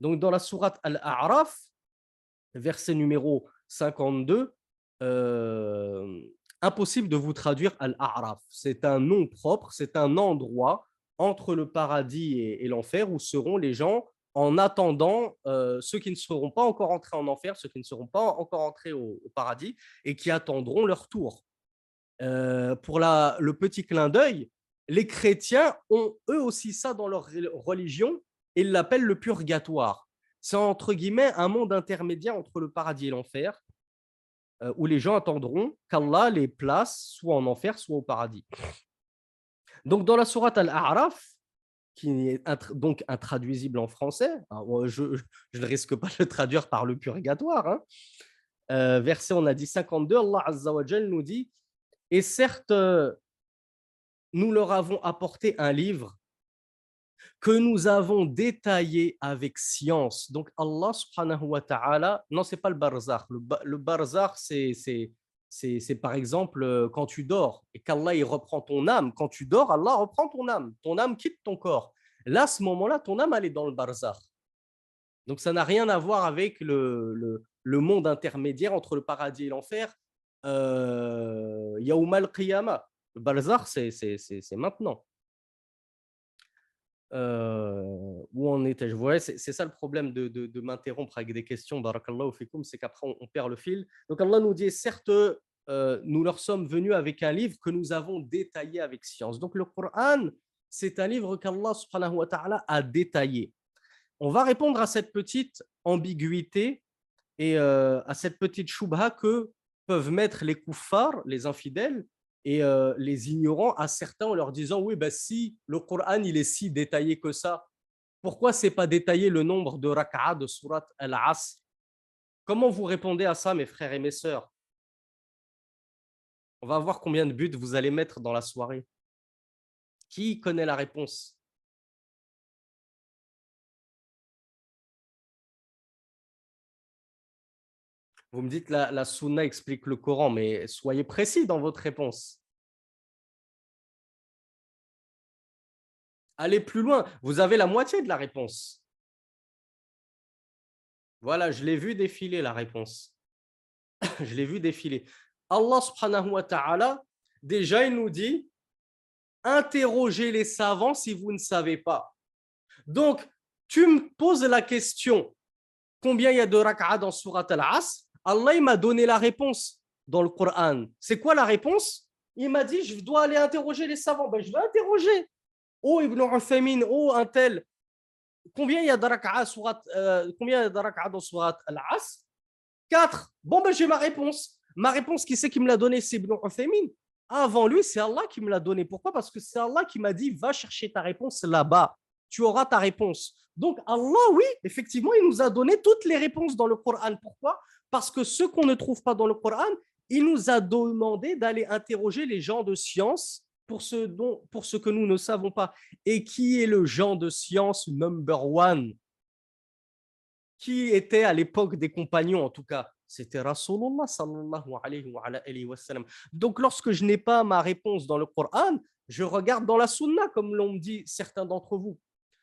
Donc dans la sourate Al-A'raf, verset numéro cinquante-deux, euh, impossible de vous traduire Al-A'raf, c'est un nom propre, c'est un endroit entre le paradis et, et l'enfer où seront les gens en attendant euh, ceux qui ne seront pas encore entrés en enfer, ceux qui ne seront pas encore entrés au, au paradis et qui attendront leur tour. Euh, pour la, le petit clin d'œil, les chrétiens ont eux aussi ça dans leur religion et ils l'appellent le purgatoire. C'est entre guillemets un monde intermédiaire entre le paradis et l'enfer euh, où les gens attendront qu'Allah les place soit en enfer, soit au paradis. Donc, dans la sourate Al-A'raf, qui est intra- donc intraduisible en français, alors, je, je, je ne risque pas de le traduire par le purgatoire, hein. euh, verset, on a dit cinquante-deux, Allah Azza wa Jal nous dit « Et certes, nous leur avons apporté un livre que nous avons détaillé avec science. » Donc, Allah subhanahu wa ta'ala, non, ce n'est pas le barzakh. Le, ba, le barzakh, c'est… c'est C'est, c'est par exemple quand tu dors et qu'Allah il reprend ton âme. Quand tu dors, Allah reprend ton âme. Ton âme quitte ton corps. Là, à ce moment-là, ton âme, elle est dans le barzakh. Donc, ça n'a rien à voir avec le, le, le monde intermédiaire entre le paradis et l'enfer. Euh, Yaoum al-Qiyamah. Le barzakh, c'est, c'est, c'est, c'est maintenant. Euh, où on était, je voyais, c'est, c'est ça le problème de, de, de m'interrompre avec des questions, barakallahu fikum, c'est qu'après on, on perd le fil. Donc Allah nous dit, certes, euh, nous leur sommes venus avec un livre que nous avons détaillé avec science. Donc le Coran, c'est un livre qu'Allah subhanahu wa ta'ala a détaillé. On va répondre à cette petite ambiguïté et euh, à cette petite choubha que peuvent mettre les koufars, les infidèles, et euh, les ignorants à certains en leur disant oui ben si le Coran il est si détaillé que ça, pourquoi c'est pas détaillé le nombre de rak'a de sourate Al-Asr? Comment vous répondez à ça, mes frères et mes sœurs? On va voir combien de buts vous allez mettre dans la soirée. Qui connaît la réponse? Vous me dites la, la sunna explique le Coran, mais soyez précis dans votre réponse. Allez plus loin. Vous avez la moitié de la réponse. Voilà, je l'ai vu défiler la réponse. Je l'ai vu défiler. Allah subhanahu wa ta'ala, déjà il nous dit, interrogez les savants si vous ne savez pas. Donc, tu me poses la question, combien il y a de rak'a dans Surat Al-Asr? Allah il m'a donné la réponse dans le Coran. C'est quoi la réponse? Il m'a dit, je dois aller interroger les savants. Ben, je vais interroger. Oh, Ibn Uthaymin, oh, un tel. Combien il y a de rak'a euh, dans Surat Al-Asr? Quatre. Bon, ben, j'ai ma réponse. Ma réponse, qui c'est qui me l'a donnée? C'est Ibn Uthaymin. Avant lui, c'est Allah qui me l'a donnée. Pourquoi? Parce que c'est Allah qui m'a dit, va chercher ta réponse là-bas. Tu auras ta réponse. Donc Allah, oui, effectivement, il nous a donné toutes les réponses dans le Coran. Pourquoi? Parce que ce qu'on ne trouve pas dans le Coran, il nous a demandé d'aller interroger les gens de science pour ce, dont, pour ce que nous ne savons pas. Et qui est le genre de science number one qui était à l'époque des compagnons, en tout cas, c'était Rasulullah sallallahu alayhi wa alayhi wa sallam. Donc, lorsque je n'ai pas ma réponse dans le Coran, je regarde dans la Sunna, comme l'ont dit certains d'entre vous.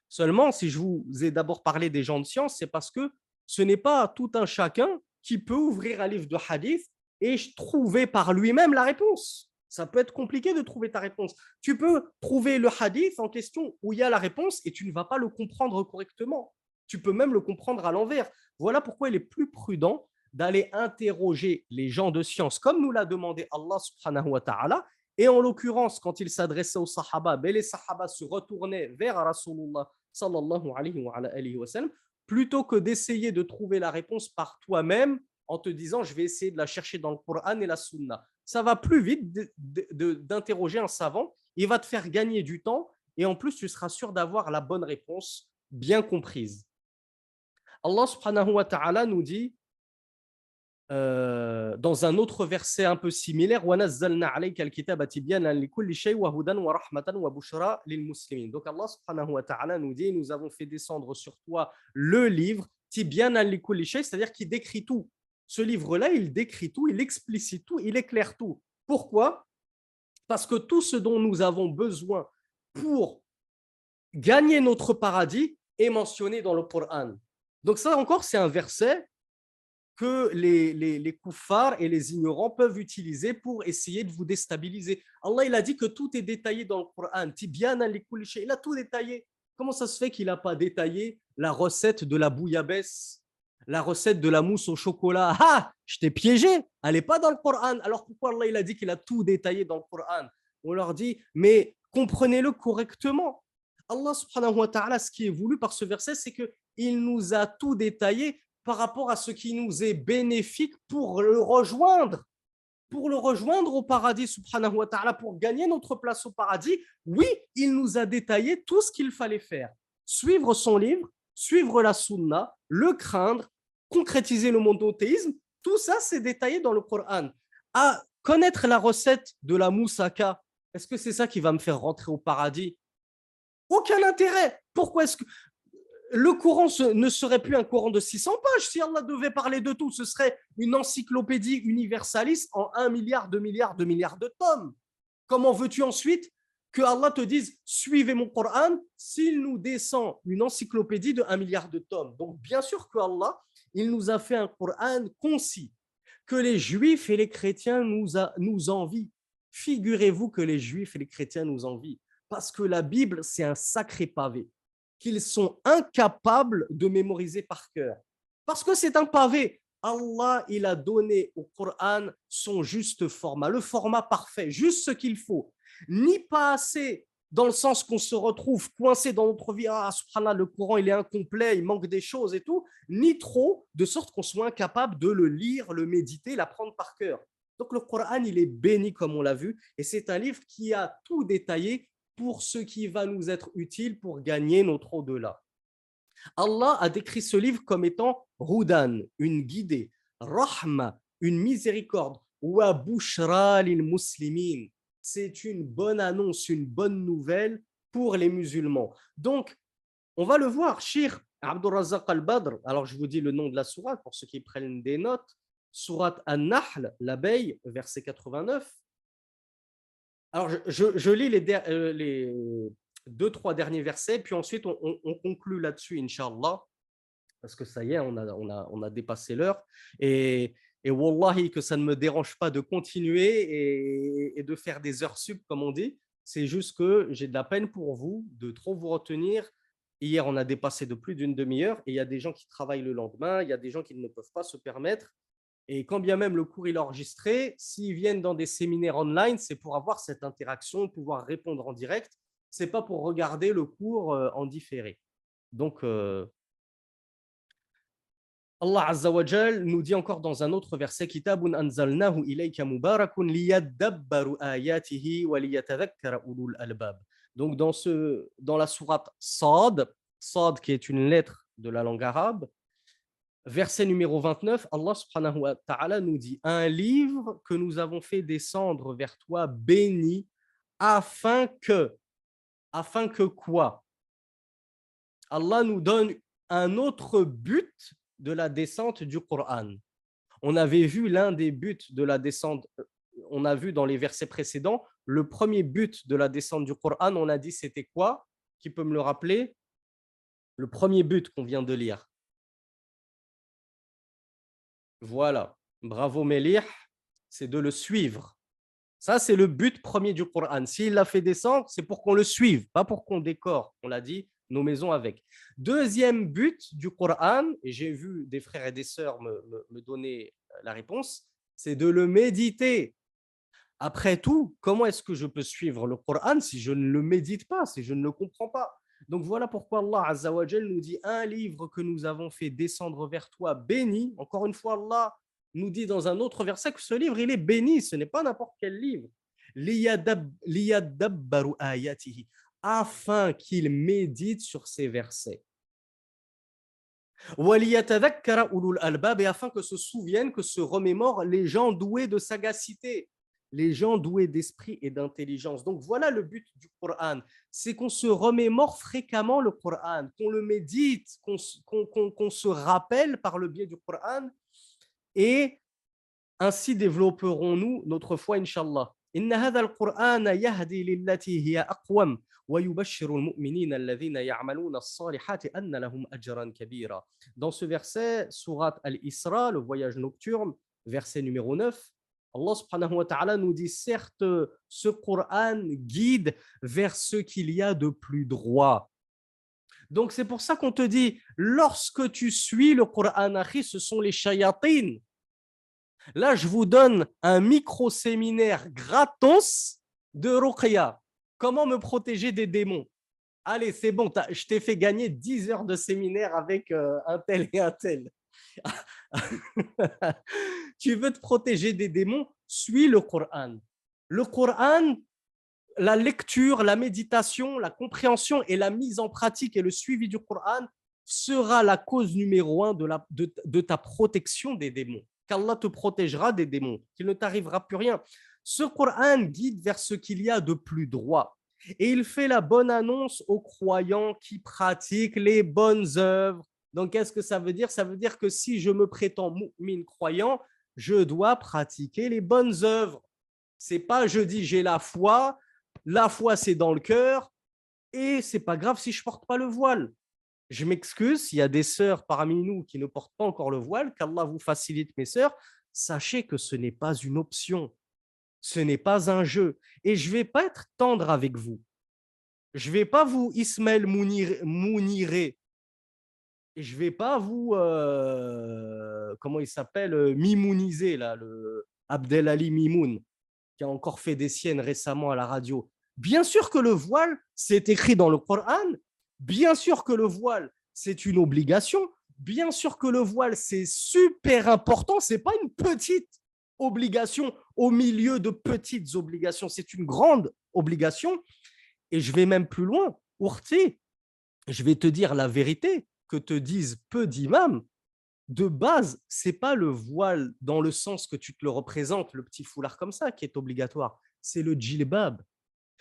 Seulement, si je vous ai d'abord parlé des gens de science, c'est parce que ce n'est pas tout un chacun qui peut ouvrir un livre de hadith et trouver par lui-même la réponse. Ça peut être compliqué de trouver ta réponse. Tu peux trouver le hadith en question où il y a la réponse et tu ne vas pas le comprendre correctement. Tu peux même le comprendre à l'envers. Voilà pourquoi il est plus prudent d'aller interroger les gens de science, comme nous l'a demandé Allah subhanahu wa ta'ala. Et en l'occurrence, quand il s'adressait aux sahaba, les sahaba se retournaient vers Rasulullah sallallahu alayhi wa alayhi wa sallam, plutôt que d'essayer de trouver la réponse par toi-même en te disant « je vais essayer de la chercher dans le Coran et la Sunna ». Ça va plus vite de, de, de, d'interroger un savant, il va te faire gagner du temps et en plus tu seras sûr d'avoir la bonne réponse bien comprise. Allah subhanahu wa ta'ala nous dit euh, dans un autre verset un peu similaire « Wa nazzalna alayka al-kitaba tibyanan li kulli shay wa hudan wa rahmatan wa bushra lil muslimin ». Donc Allah subhanahu wa ta'ala nous dit « Nous avons fait descendre sur toi le livre tibyanan li kulli shay », c'est-à-dire qui décrit tout. Ce livre-là, il décrit tout, il explicite tout, il éclaire tout. Pourquoi ? Parce que tout ce dont nous avons besoin pour gagner notre paradis est mentionné dans le Coran. Donc ça encore, c'est un verset que les, les, les kuffars et les ignorants peuvent utiliser pour essayer de vous déstabiliser. Allah, il a dit que tout est détaillé dans le Coran. Tibyanan li kulli shay, il a tout détaillé. Comment ça se fait qu'il n'a pas détaillé la recette de la bouillabaisse ? La recette de la mousse au chocolat, ah, je t'ai piégé, elle n'est pas dans le Coran. Alors pourquoi Allah il a dit qu'il a tout détaillé dans le Coran? On leur dit, mais comprenez-le correctement. Allah subhanahu wa ta'ala, ce qui est voulu par ce verset, c'est qu'il nous a tout détaillé par rapport à ce qui nous est bénéfique pour le rejoindre. Pour le rejoindre au paradis, subhanahu wa ta'ala, pour gagner notre place au paradis, oui, il nous a détaillé tout ce qu'il fallait faire. Suivre son livre, suivre la sunna, le craindre, concrétiser le monothéisme, tout ça c'est détaillé dans le Coran. À connaître la recette de la moussaka, est-ce que c'est ça qui va me faire rentrer au paradis? Aucun intérêt. Pourquoi est-ce que le Coran ne serait plus un Coran de six cents pages? Si Allah devait parler de tout, ce serait une encyclopédie universaliste en un milliard, deux milliards, deux milliards de tomes. Comment veux-tu ensuite que Allah te dise « suivez mon Coran » s'il nous descend une encyclopédie de un milliard de tomes? Donc bien sûr que Allah il nous a fait un Coran concis, que les Juifs et les chrétiens nous, a, nous envient. Figurez-vous que les Juifs et les chrétiens nous envient, parce que la Bible, c'est un sacré pavé, qu'ils sont incapables de mémoriser par cœur. Parce que c'est un pavé. Allah, il a donné au Coran son juste format, le format parfait, juste ce qu'il faut. Ni pas assez, dans le sens qu'on se retrouve coincé dans notre vie, ah, subhanallah, le Coran il est incomplet, il manque des choses et tout, ni trop, de sorte qu'on soit incapable de le lire, le méditer, l'apprendre par cœur. Donc le Coran, il est béni comme on l'a vu, et c'est un livre qui a tout détaillé pour ce qui va nous être utile pour gagner notre au-delà. Allah a décrit ce livre comme étant Hudan, une guidée, Rahma, une miséricorde, wa bushra lil muslimin. C'est une bonne annonce, une bonne nouvelle pour les musulmans. Donc, on va le voir, Shir Abderrazzaq al-Badr, alors je vous dis le nom de la sourate pour ceux qui prennent des notes, sourate An-Nahl, l'abeille, verset quatre-vingt-neuf. Alors, je, je, je lis les, der, euh, les deux, trois derniers versets, puis ensuite on, on, on conclut là-dessus, Inch'Allah, parce que ça y est, on a, on a, on a dépassé l'heure. Et... Et wallahi que ça ne me dérange pas de continuer et, et de faire des heures sup comme on dit, c'est juste que j'ai de la peine pour vous de trop vous retenir. Hier on a dépassé de plus d'une demi-heure et il y a des gens qui travaillent le lendemain, il y a des gens qui ne peuvent pas se permettre et quand bien même le cours il est enregistré, s'ils viennent dans des séminaires online, c'est pour avoir cette interaction, pouvoir répondre en direct, c'est pas pour regarder le cours en différé. Donc euh, Allah Azza wa Jal nous dit encore dans un autre verset Kitabun anzalnahu ilayka mubarakun liyadabbaru ayatihi wa liyatadhakkara ulul albab. Donc dans ce dans la sourate Sad, Sad qui est une lettre de la langue arabe, verset numéro vingt-neuf, Allah subhanahu wa ta'ala nous dit un livre que nous avons fait descendre vers toi béni afin que afin que quoi? Allah nous donne un autre but de la descente du Coran. On avait vu l'un des buts de la descente, on a vu dans les versets précédents, le premier but de la descente du Coran, on a dit c'était quoi? Qui peut me le rappeler? Le premier but qu'on vient de lire. Voilà, bravo Melih, c'est de le suivre. Ça, c'est le but premier du Coran. S'il l'a fait descendre, c'est pour qu'on le suive, pas pour qu'on décore, on l'a dit, nos maisons avec. Deuxième but du Coran, et j'ai vu des frères et des sœurs me, me, me donner la réponse, c'est de le méditer. Après tout, comment est-ce que je peux suivre le Coran si je ne le médite pas, si je ne le comprends pas? Donc voilà pourquoi Allah Azza wa Jal nous dit un livre que nous avons fait descendre vers toi, béni. Encore une fois, Allah nous dit dans un autre verset que ce livre, il est béni, ce n'est pas n'importe quel livre. Liyadabbaru ayatihi, afin qu'il médite sur ces versets. Wa liyatadhakkara ulul albab, et afin que se souviennent, que se remémorent les gens doués de sagacité, les gens doués d'esprit et d'intelligence. Donc voilà le but du Coran, c'est qu'on se remémore fréquemment le Coran, qu'on le médite, qu'on, qu'on, qu'on, qu'on se rappelle par le biais du Coran, et ainsi développerons-nous notre foi, Inch'Allah. Inna hadha al-Qur'ana yahdi lillati hiya aqwam wa yubashshiru al-mu'minina alladhina ya'maluna as-salihati anna lahum ajran kabira. Dans ce verset, sourate Al-Isra, le voyage nocturne, verset numéro neuf, Allah subhanahu wa ta'ala nous dit, certes, ce Coran guide vers ce qu'il y a de plus droit. Donc, c'est pour ça qu'on te dit, lorsque tu suis le Coran, ce sont les shayatines. Là, je vous donne un micro-séminaire gratos de Ruqya. Comment me protéger des démons? Allez, c'est bon, je t'ai fait gagner dix heures de séminaire avec euh, un tel et un tel. Tu veux te protéger des démons, suis le Coran. Le Coran, la lecture, la méditation, la compréhension et la mise en pratique et le suivi du Coran sera la cause numéro un de, la, de, de ta protection des démons. Qu'Allah te protégera des démons, qu'il ne t'arrivera plus rien. Ce Coran guide vers ce qu'il y a de plus droit. Et il fait la bonne annonce aux croyants qui pratiquent les bonnes œuvres. Donc, qu'est-ce que ça veut dire? Ça veut dire que si je me prétends mu'min croyant, je dois pratiquer les bonnes œuvres. Ce n'est pas je dis j'ai la foi, la foi c'est dans le cœur et ce n'est pas grave si je ne porte pas le voile. Je m'excuse, il y a des sœurs parmi nous qui ne portent pas encore le voile, qu'Allah vous facilite mes sœurs, sachez que ce n'est pas une option, ce n'est pas un jeu. Et je ne vais pas être tendre avec vous, je ne vais pas vous Ismaël Mounir, je ne vais pas vous, euh, comment il s'appelle, Mimouniser, là, le Abdelali Mimoun, qui a encore fait des siennes récemment à la radio. Bien sûr que le voile, c'est écrit dans le Coran, bien sûr que le voile, c'est une obligation, bien sûr que le voile, c'est super important, ce n'est pas une petite obligation au milieu de petites obligations, c'est une grande obligation. Et je vais même plus loin, Ourti, je vais te dire la vérité que te disent peu d'imams. De base, ce n'est pas le voile dans le sens que tu te le représentes, le petit foulard comme ça qui est obligatoire, c'est le djilbab.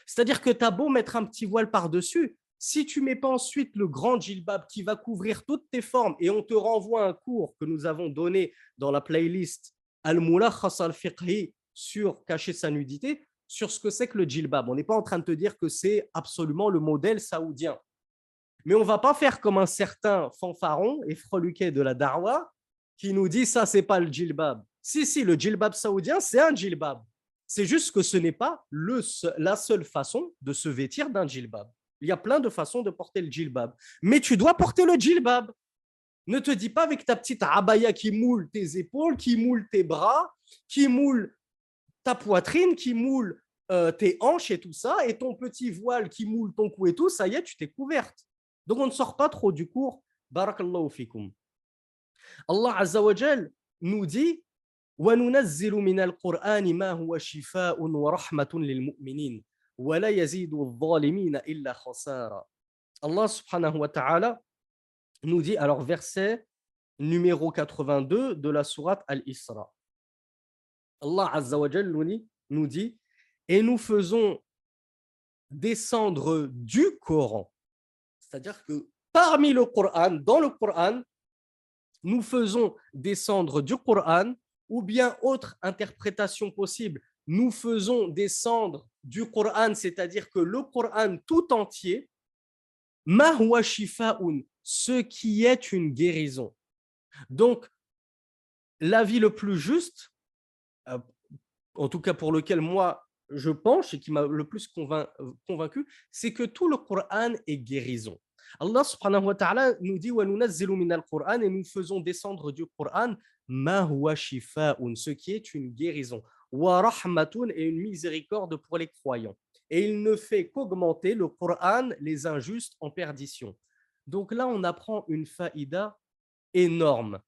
C'est-à-dire que tu as beau mettre un petit voile par-dessus, si tu ne mets pas ensuite le grand djilbab qui va couvrir toutes tes formes, et on te renvoie un cours que nous avons donné dans la playlist Al-Mulakhas al-Fiqhi sur cacher sa nudité, sur ce que c'est que le djilbab. On n'est pas en train de te dire que c'est absolument le modèle saoudien. Mais on ne va pas faire comme un certain fanfaron et freluquet de la Darwa qui nous dit ça, ce n'est pas le djilbab. Si, si, le djilbab saoudien, c'est un djilbab. C'est juste que ce n'est pas le, la seule façon de se vêtir d'un djilbab. Il y a plein de façons de porter le djilbab. Mais tu dois porter le djilbab. Ne te dis pas avec ta petite abaya qui moule tes épaules, qui moule tes bras, qui moule ta poitrine, qui moule euh, tes hanches et tout ça, et ton petit voile qui moule ton cou et tout, ça y est, tu t'es couverte. Donc, on ne sort pas trop du cours. Barakallahu fikum. Allah Azza wa Jal nous dit وَنُنَزِّلُ مِنَ الْقُرْآنِ مَا هُوَ شِفَاءٌ وَرَحْمَةٌ لِلْمُؤْمِنِينَ وَلَا يَزِيدُ الظَّالِمِينَ إِلَّا خَسَارًا. Allah subhanahu wa ta'ala nous dit, alors verset numéro quatre-vingt-deux de la sourate Al-Isra. Allah Azza wa Jal nous dit et nous faisons descendre du Coran. C'est-à-dire que parmi le Coran, dans le Coran, nous faisons descendre du Coran, ou bien autre interprétation possible, nous faisons descendre du Coran, c'est-à-dire que le Coran tout entier, ma huwa shifaun, ce qui est une guérison. Donc, l'avis le plus juste, en tout cas pour lequel moi je penche et qui m'a le plus convaincu, c'est que tout le Coran est guérison. Allah subhanahu wa ta'ala nous dit wa nunazzilu minal Qur'an, et nous faisons descendre du Qur'an ma huwa shifaun, ce qui est une guérison, wa rahmatun, et une miséricorde pour les croyants, et il ne fait qu'augmenter le Qur'an les injustes en perdition. Donc là on apprend une faïda énorme.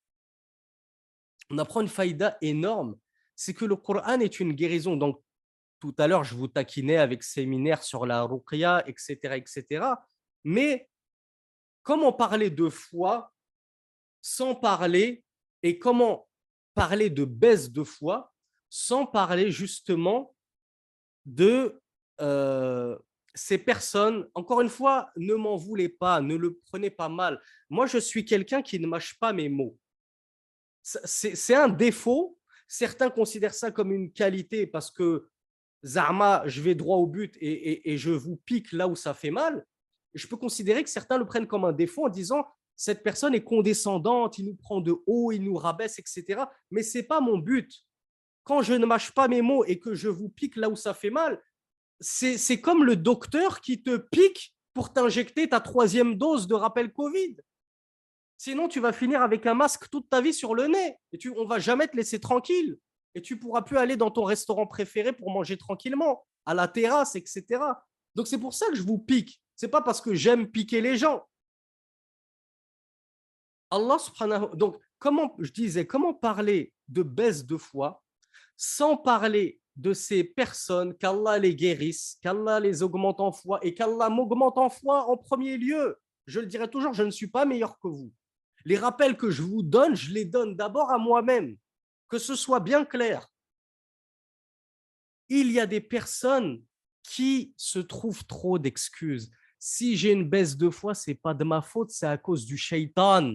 On apprend une faïda énorme, c'est que le Qur'an est une guérison. Donc tout à l'heure je vous taquinais avec séminaire sur la ruqya, et cetera, et cetera. Mais comment parler de foi sans parler, et comment parler de baisse de foi sans parler justement de euh, ces personnes. Encore une fois, ne m'en voulez pas, ne le prenez pas mal. Moi, je suis quelqu'un qui ne mâche pas mes mots. C'est, c'est un défaut. Certains considèrent ça comme une qualité parce que, Zarma, je vais droit au but et, et, et je vous pique là où ça fait mal. Je peux considérer que certains le prennent comme un défaut en disant « cette personne est condescendante, il nous prend de haut, il nous rabaisse, et cetera » Mais ce n'est pas mon but. Quand je ne mâche pas mes mots et que je vous pique là où ça fait mal, c'est, c'est comme le docteur qui te pique pour t'injecter ta troisième dose de rappel Covid. Sinon, tu vas finir avec un masque toute ta vie sur le nez et tu, on ne va jamais te laisser tranquille. Et tu ne pourras plus aller dans ton restaurant préféré pour manger tranquillement, à la terrasse, et cetera. Donc, c'est pour ça que je vous pique. Ce n'est pas parce que j'aime piquer les gens. Allah subhanahu wa ta'ala. Donc, comment, je disais, comment parler de baisse de foi sans parler de ces personnes, qu'Allah les guérisse, qu'Allah les augmente en foi et qu'Allah m'augmente en foi en premier lieu. Je le dirai toujours, je ne suis pas meilleur que vous. Les rappels que je vous donne, je les donne d'abord à moi-même. Que ce soit bien clair. Il y a des personnes qui se trouvent trop d'excuses. Si j'ai une baisse de foi, ce n'est pas de ma faute, c'est à cause du shaitan.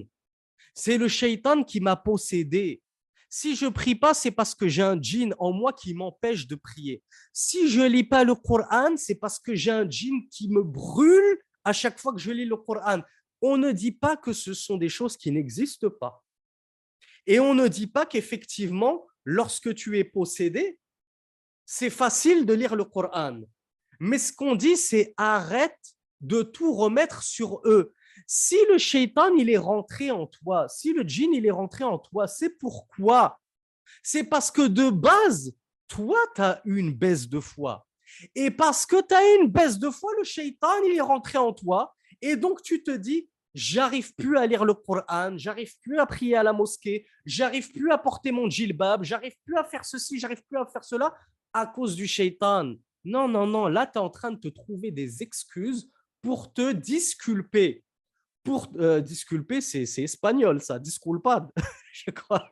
C'est le shaitan qui m'a possédé. Si je ne prie pas, c'est parce que j'ai un djinn en moi qui m'empêche de prier. Si je ne lis pas le Coran, c'est parce que j'ai un djinn qui me brûle à chaque fois que je lis le Coran. On ne dit pas que ce sont des choses qui n'existent pas. Et on ne dit pas qu'effectivement, lorsque tu es possédé, c'est facile de lire le Coran. Mais ce qu'on dit, c'est arrête de tout remettre sur eux. Si le shaitan, il est rentré en toi, si le djinn, il est rentré en toi, c'est pourquoi ? C'est parce que de base, toi, tu as eu une baisse de foi. Et parce que tu as eu une baisse de foi, le shaitan, il est rentré en toi. Et donc, tu te dis, j'arrive plus à lire le Coran, j'arrive plus à prier à la mosquée, j'arrive plus à porter mon djilbab, j'arrive plus à faire ceci, j'arrive plus à faire cela à cause du shaitan. Non, non, non, là, tu es en train de te trouver des excuses pour te disculper. Pour euh, disculper, c'est, c'est espagnol, ça, disculpad, je crois.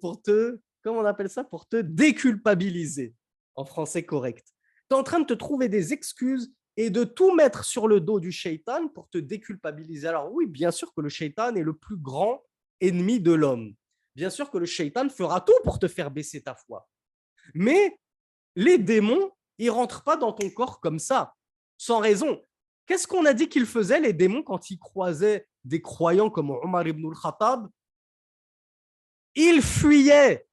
Pour te, comment on appelle ça ? Pour te déculpabiliser, en français correct. Tu es en train de te trouver des excuses et de tout mettre sur le dos du shaitan pour te déculpabiliser. Alors oui, bien sûr que le shaitan est le plus grand ennemi de l'homme. Bien sûr que le shaitan fera tout pour te faire baisser ta foi. Mais les démons, ils ne rentrent pas dans ton corps comme ça, sans raison. Qu'est-ce qu'on a dit qu'ils faisaient, les démons, quand ils croisaient des croyants comme Omar ibn al-Khattab ? Ils fuyaient.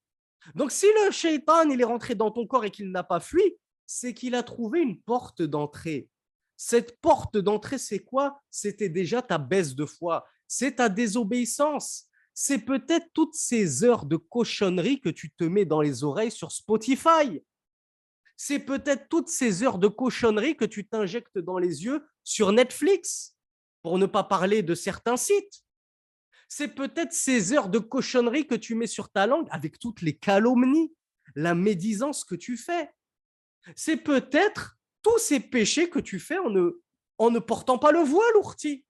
Donc si le shaitan il est rentré dans ton corps et qu'il n'a pas fui, c'est qu'il a trouvé une porte d'entrée. Cette porte d'entrée, c'est quoi ? C'était déjà ta baisse de foi, c'est ta désobéissance. C'est peut-être toutes ces heures de cochonnerie que tu te mets dans les oreilles sur Spotify. C'est peut-être toutes ces heures de cochonnerie que tu t'injectes dans les yeux sur Netflix, pour ne pas parler de certains sites. C'est peut-être ces heures de cochonnerie que tu mets sur ta langue avec toutes les calomnies, la médisance que tu fais. C'est peut-être tous ces péchés que tu fais en ne, en ne portant pas le voile, Ourti.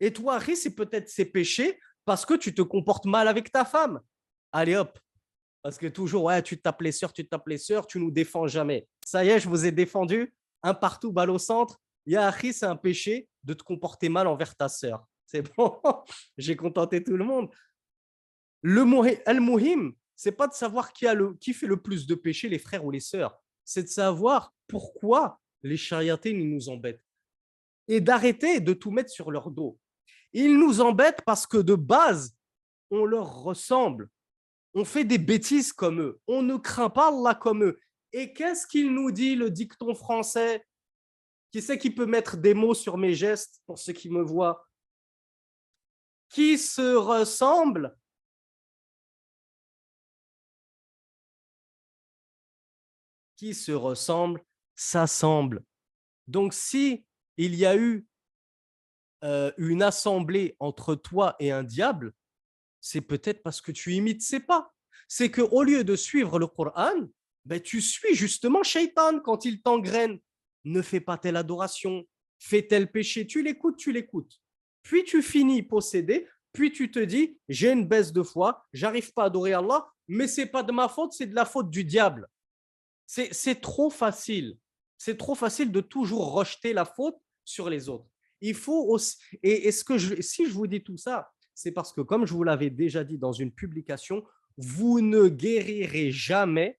Et toi, Harry, c'est peut-être ces péchés parce que tu te comportes mal avec ta femme. Allez hop, parce que toujours, ouais, tu tapes les sœurs, tu tapes les sœurs, tu nous défends jamais. Ça y est, je vous ai défendu, un partout, balle au centre. Yahi, c'est un péché de te comporter mal envers ta sœur. c'est bon, j'ai contenté tout le monde. Le al-muhim, ce n'est pas de savoir qui, a le, qui fait le plus de péché, les frères ou les sœurs. C'est de savoir pourquoi les chariatines nous embêtent et d'arrêter de tout mettre sur leur dos. Ils nous embêtent parce que de base, on leur ressemble. On fait des bêtises comme eux. On ne craint pas Allah comme eux. Et qu'est-ce qu'il nous dit, le dicton français ? Qui c'est qui peut mettre des mots sur mes gestes pour ceux qui me voient ? Qui se ressemble Qui se ressemble, s'assemble. Donc, si il y a eu euh, une assemblée entre toi et un diable, c'est peut-être parce que tu imites ses pas. C'est qu'au lieu de suivre le Coran, ben, tu suis justement Shaitan quand il t'engraine. Ne fais pas telle adoration, fais tel péché, tu l'écoutes, tu l'écoutes. Puis tu finis possédé, puis tu te dis, j'ai une baisse de foi, j'arrive pas à adorer Allah, mais c'est pas de ma faute, c'est de la faute du diable. C'est, c'est trop facile. C'est trop facile de toujours rejeter la faute sur les autres. Il faut aussi, et est-ce que je, si je vous dis tout ça, c'est parce que, comme je vous l'avais déjà dit dans une publication, vous ne guérirez jamais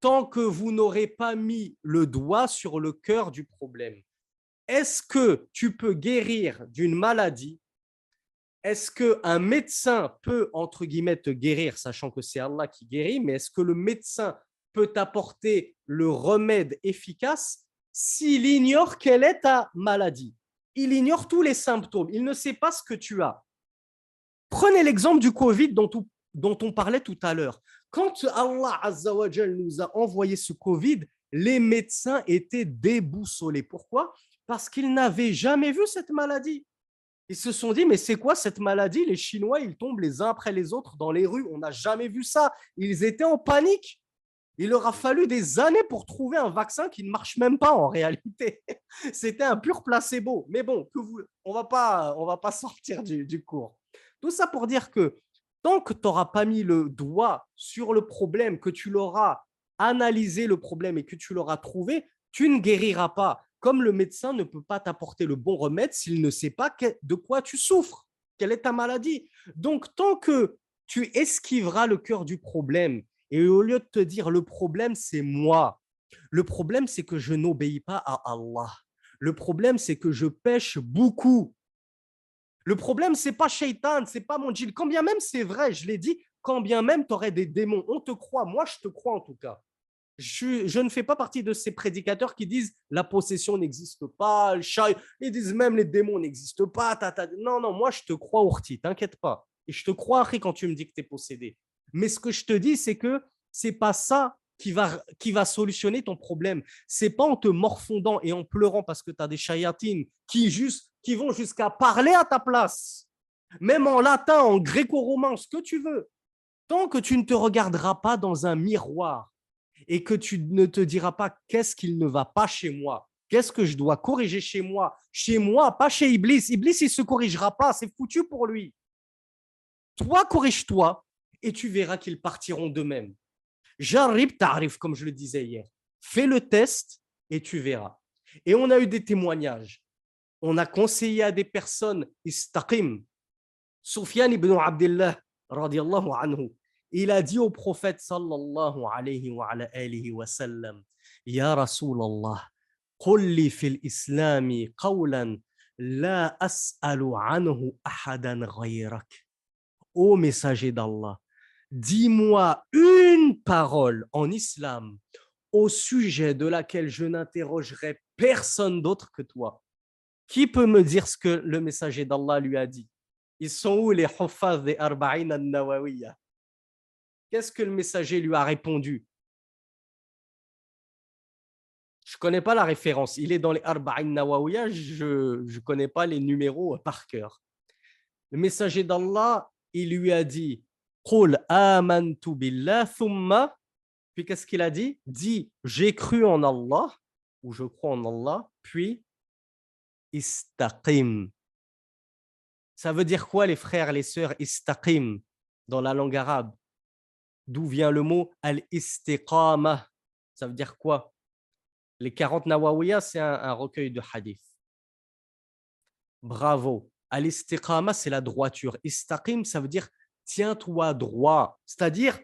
tant que vous n'aurez pas mis le doigt sur le cœur du problème. Est-ce que tu peux guérir d'une maladie ? Est-ce qu'un médecin peut, entre guillemets, te guérir, sachant que c'est Allah qui guérit, mais est-ce que le médecin peut t'apporter le remède efficace s'il ignore quelle est ta maladie ? Il ignore tous les symptômes, il ne sait pas ce que tu as. Prenez l'exemple du Covid dont, tout, dont on parlait tout à l'heure. Quand Allah Azza wa Jal nous a envoyé ce Covid, les médecins étaient déboussolés. Pourquoi ? Parce qu'ils n'avaient jamais vu cette maladie. Ils se sont dit, mais c'est quoi cette maladie ? Les Chinois, ils tombent les uns après les autres dans les rues. On n'a jamais vu ça. Ils étaient en panique. Il leur a fallu des années pour trouver un vaccin qui ne marche même pas en réalité. C'était un pur placebo. Mais bon, que vous, on va pas, on va pas sortir du, du cours. Tout ça pour dire que tant que tu n'auras pas mis le doigt sur le problème, que tu l'auras analysé le problème et que tu l'auras trouvé, tu ne guériras pas. Comme le médecin ne peut pas t'apporter le bon remède s'il ne sait pas de quoi tu souffres, quelle est ta maladie. Donc, tant que tu esquiveras le cœur du problème et au lieu de te dire « le problème, c'est moi », le problème, c'est que je n'obéis pas à Allah. Le problème, c'est que je pêche beaucoup. Le problème, ce n'est pas Shaitan, ce n'est pas mon djinn. Quand bien même, c'est vrai, je l'ai dit, quand bien même, tu aurais des démons. On te croit, moi, je te crois en tout cas. Je, je ne fais pas partie de ces prédicateurs qui disent « la possession n'existe pas », ils disent même « les démons n'existent pas ». Non, non, moi, je te crois, Ourti, t'inquiète pas. Et je te crois après quand tu me dis que tu es possédé. Mais ce que je te dis, c'est que ce n'est pas ça qui va, qui va solutionner ton problème. Ce n'est pas en te morfondant et en pleurant parce que tu as des shayatines qui juste... qui vont jusqu'à parler à ta place, même en latin, en gréco-romain, ce que tu veux, tant que tu ne te regarderas pas dans un miroir et que tu ne te diras pas « qu'est-ce qu'il ne va pas chez moi ? Qu'est-ce que je dois corriger chez moi ?»« Chez moi, pas chez Iblis. Iblis, il ne se corrigera pas, c'est foutu pour lui. » Toi, corrige-toi et tu verras qu'ils partiront d'eux-mêmes. « Jarib ta'rif » comme je le disais hier. Fais le test et tu verras. Et on a eu des témoignages. On a conseillé à des personnes istaqim. Soufyan ibn Abdillah radiyallahu anhu, il a dit au prophète sallallahu alayhi wa ala alihi wa sallam: Ya Rasulallah, qulli fil islami qawlan la as'alu anhu ahadan ghayrak. Ô messager d'Allah, dis-moi une parole en islam au sujet de laquelle je n'interrogerai personne d'autre que toi. Qui peut me dire ce que le messager d'Allah lui a dit ? Ils sont où les huffaz des Arba'in al-Nawawiyya ? Qu'est-ce que le messager lui a répondu ? Je ne connais pas la référence. Il est dans les Arba'in al-Nawawiyya, je ne connais pas les numéros par cœur. Le messager d'Allah, il lui a dit « Qul amantu billah thumma » Puis qu'est-ce qu'il a dit ? « Dis, j'ai cru en Allah » ou « je crois en Allah » puis Istaqim. Ça veut dire quoi, les frères, les sœurs, Istaqim dans la langue arabe? D'où vient le mot Al-Istiqama? Ça veut dire quoi? Les quarante Nawawiya, c'est un, un recueil de hadith. Bravo. Al-istiqama, c'est la droiture. Istaqim, ça veut dire tiens-toi droit, c'est-à-dire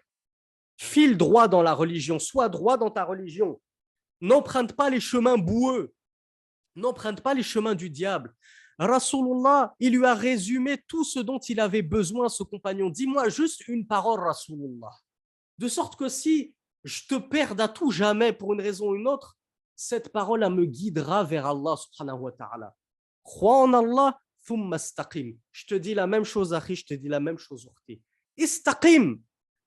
file droit dans la religion, sois droit dans ta religion. N'emprunte pas les chemins boueux, n'emprunte pas les chemins du diable. Rasulullah, il lui a résumé tout ce dont il avait besoin, ce compagnon. Dis-moi juste une parole, Rasulullah. De sorte que si je te perds à tout jamais pour une raison ou une autre, cette parole me guidera vers Allah subhanahu wa ta'ala. Crois en Allah, thumma istaqim. Je te dis la même chose, Akhi, je te dis la même chose, Ukhti. Istaqim,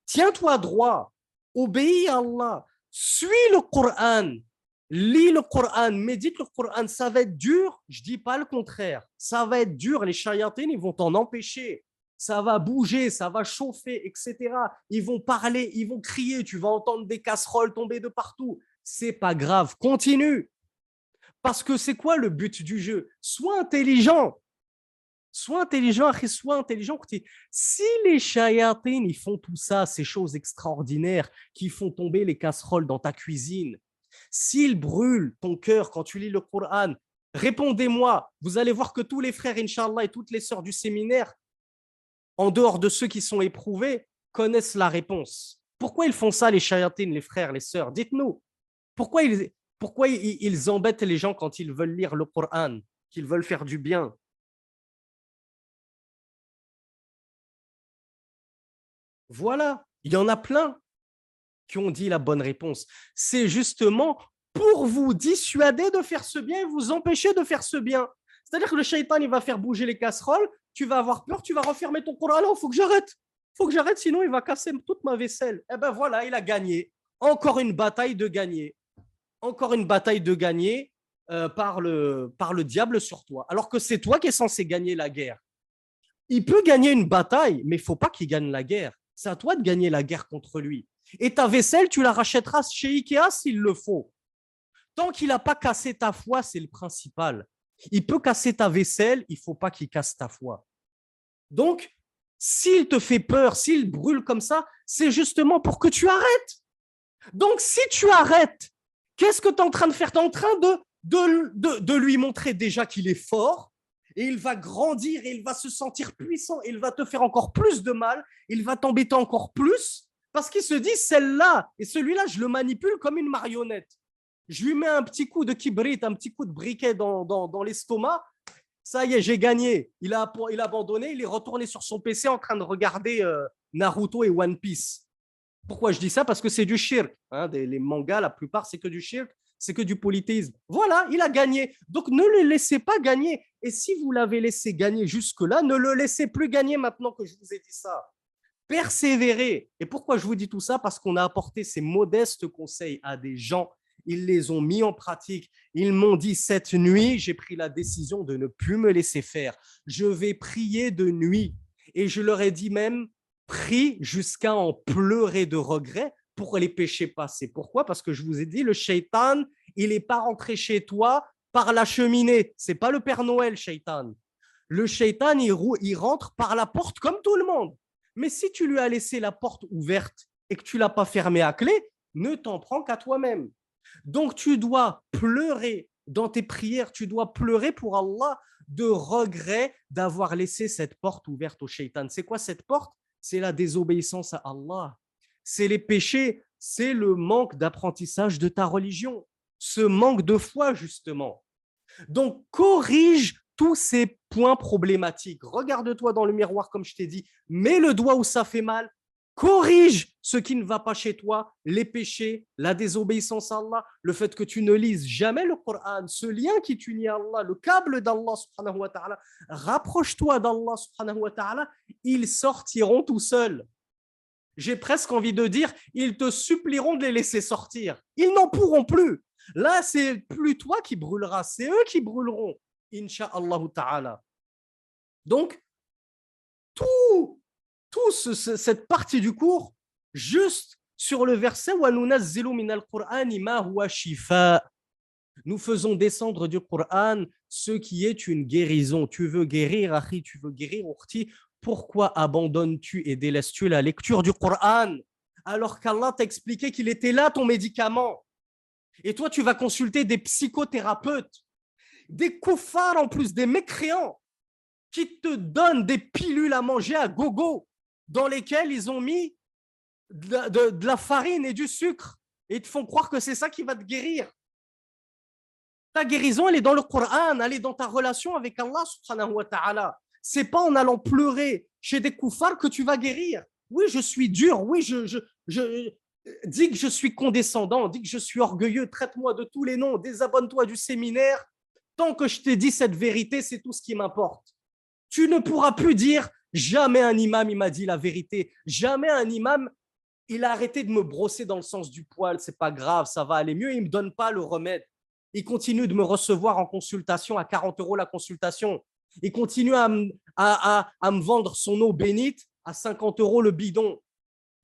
tiens-toi droit, obéis à Allah, suis le Coran. Lis le Coran, médite le Coran, ça va être dur, je ne dis pas le contraire, ça va être dur, les chayatines, ils vont t'en empêcher, ça va bouger, ça va chauffer, et cetera. Ils vont parler, ils vont crier, tu vas entendre des casseroles tomber de partout, c'est pas grave, continue. Parce que c'est quoi le but du jeu ? Sois intelligent, sois intelligent, sois intelligent. Si les chayatines, ils font tout ça, ces choses extraordinaires qui font tomber les casseroles dans ta cuisine, s'il brûle ton cœur quand tu lis le Coran, répondez-moi, vous allez voir que tous les frères, Inch'Allah, et toutes les sœurs du séminaire, en dehors de ceux qui sont éprouvés, connaissent la réponse. Pourquoi ils font ça, les chayatines, les frères, les sœurs ? Dites-nous, pourquoi ils, pourquoi ils embêtent les gens quand ils veulent lire le Coran, qu'ils veulent faire du bien ? Voilà, il y en a plein qui ont dit la bonne réponse. C'est justement pour vous dissuader de faire ce bien et vous empêcher de faire ce bien. C'est-à-dire que le shaitan, il va faire bouger les casseroles, tu vas avoir peur, tu vas refermer ton Coran, il faut que j'arrête, il faut que j'arrête, sinon il va casser toute ma vaisselle. Eh bien voilà, il a gagné. Encore une bataille de gagner. Encore une bataille de gagner euh, par, le, par le diable sur toi. Alors que c'est toi qui es censé gagner la guerre. Il peut gagner une bataille, mais il ne faut pas qu'il gagne la guerre. C'est à toi de gagner la guerre contre lui. Et ta vaisselle, tu la rachèteras chez Ikea s'il le faut. Tant qu'il n'a pas cassé ta foi, c'est le principal. Il peut casser ta vaisselle, il ne faut pas qu'il casse ta foi. Donc, s'il te fait peur, s'il brûle comme ça, c'est justement pour que tu arrêtes. Donc, si tu arrêtes, qu'est-ce que tu es en train de faire ? Tu es en train de, de, de, de lui montrer déjà qu'il est fort. Et il va grandir, et il va se sentir puissant, et il va te faire encore plus de mal, il va t'embêter encore plus, parce qu'il se dit, celle-là, et celui-là, je le manipule comme une marionnette. Je lui mets un petit coup de kibrit, un petit coup de briquet dans, dans, dans l'estomac, ça y est, j'ai gagné. Il a, il a abandonné, il est retourné sur son P C en train de regarder euh, Naruto et One Piece. Pourquoi je dis ça ? Parce que c'est du shirk. Hein, des, les mangas, la plupart, c'est que du shirk. C'est que du polythéisme. Voilà, il a gagné. Donc, ne le laissez pas gagner. Et si vous l'avez laissé gagner jusque-là, ne le laissez plus gagner maintenant que je vous ai dit ça. Persévérez. Et pourquoi je vous dis tout ça ? Parce qu'on a apporté ces modestes conseils à des gens. Ils les ont mis en pratique. Ils m'ont dit, cette nuit, j'ai pris la décision de ne plus me laisser faire. Je vais prier de nuit. Et je leur ai dit même, prie jusqu'à en pleurer de regret. Pour les péchés passés. Pourquoi ? Parce que je vous ai dit, le shaitan, il n'est pas rentré chez toi par la cheminée. Ce n'est pas le Père Noël, shaitan. Le shaitan, il, il rentre par la porte comme tout le monde. Mais si tu lui as laissé la porte ouverte et que tu ne l'as pas fermée à clé, ne t'en prends qu'à toi-même. Donc, tu dois pleurer dans tes prières, tu dois pleurer pour Allah de regret d'avoir laissé cette porte ouverte au shaitan. C'est quoi cette porte ? C'est la désobéissance à Allah. C'est les péchés, c'est le manque d'apprentissage de ta religion, ce manque de foi justement. Donc corrige tous ces points problématiques. Regarde-toi dans le miroir comme je t'ai dit, mets le doigt où ça fait mal, corrige ce qui ne va pas chez toi, les péchés, la désobéissance à Allah, le fait que tu ne lises jamais le Coran, ce lien qui t'unit à Allah, le câble d'Allah subhanahu wa ta'ala, rapproche-toi d'Allah subhanahu wa ta'ala, ils sortiront tout seuls. J'ai presque envie de dire, ils te supplieront de les laisser sortir. Ils n'en pourront plus. Là, c'est plus toi qui brûleras, c'est eux qui brûleront. Incha'Allah ta'ala. Donc, tout, tout ce, cette partie du cours, juste sur le verset « Wa nunazzilu minal Qur'ani ma huwa shifa » Nous faisons descendre du Coran ce qui est une guérison. Tu veux guérir, Akhi, tu veux guérir, Ukhti. Pourquoi abandonnes-tu et délaisses-tu la lecture du Coran alors qu'Allah t'a expliqué qu'il était là ton médicament ? Et toi, tu vas consulter des psychothérapeutes, des koufars en plus, des mécréants. qui te donne des pilules à manger à gogo dans lesquelles ils ont mis de, de, de la farine et du sucre et ils te font croire que c'est ça qui va te guérir. Ta guérison, elle est dans le Coran, elle est dans ta relation avec Allah subhanahu wa ta'ala. Ce n'est pas en allant pleurer chez des koufars que tu vas guérir. Oui, je suis dur, oui, je, je, je, je dis que je suis condescendant, dis que je suis orgueilleux, traite-moi de tous les noms, désabonne-toi du séminaire. Tant que je t'ai dit cette vérité, c'est tout ce qui m'importe. Tu ne pourras plus dire, jamais un imam, il m'a dit la vérité. Jamais un imam, il a arrêté de me brosser dans le sens du poil. C'est pas grave, ça va aller mieux, il ne me donne pas le remède. Il continue de me recevoir en consultation à quarante euros la consultation. Il continue à me, à, à, à me vendre son eau bénite à cinquante euros le bidon.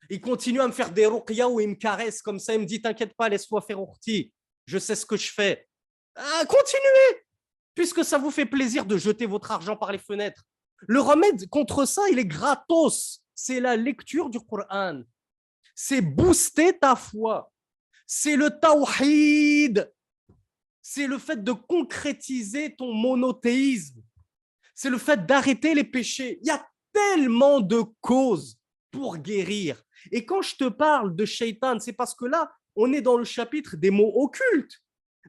Il continue à me faire des ruqya où il me caresse comme ça. Il me dit, t'inquiète pas, laisse-toi faire urti. Je sais ce que je fais. Ah, continuez, puisque ça vous fait plaisir de jeter votre argent par les fenêtres. Le remède contre ça, il est gratos. C'est la lecture du Coran. C'est booster ta foi. C'est le tawhid. C'est le fait de concrétiser ton monothéisme. C'est le fait d'arrêter les péchés. Il y a tellement de causes pour guérir. Et quand je te parle de shaitan, c'est parce que là, on est dans le chapitre des mots occultes.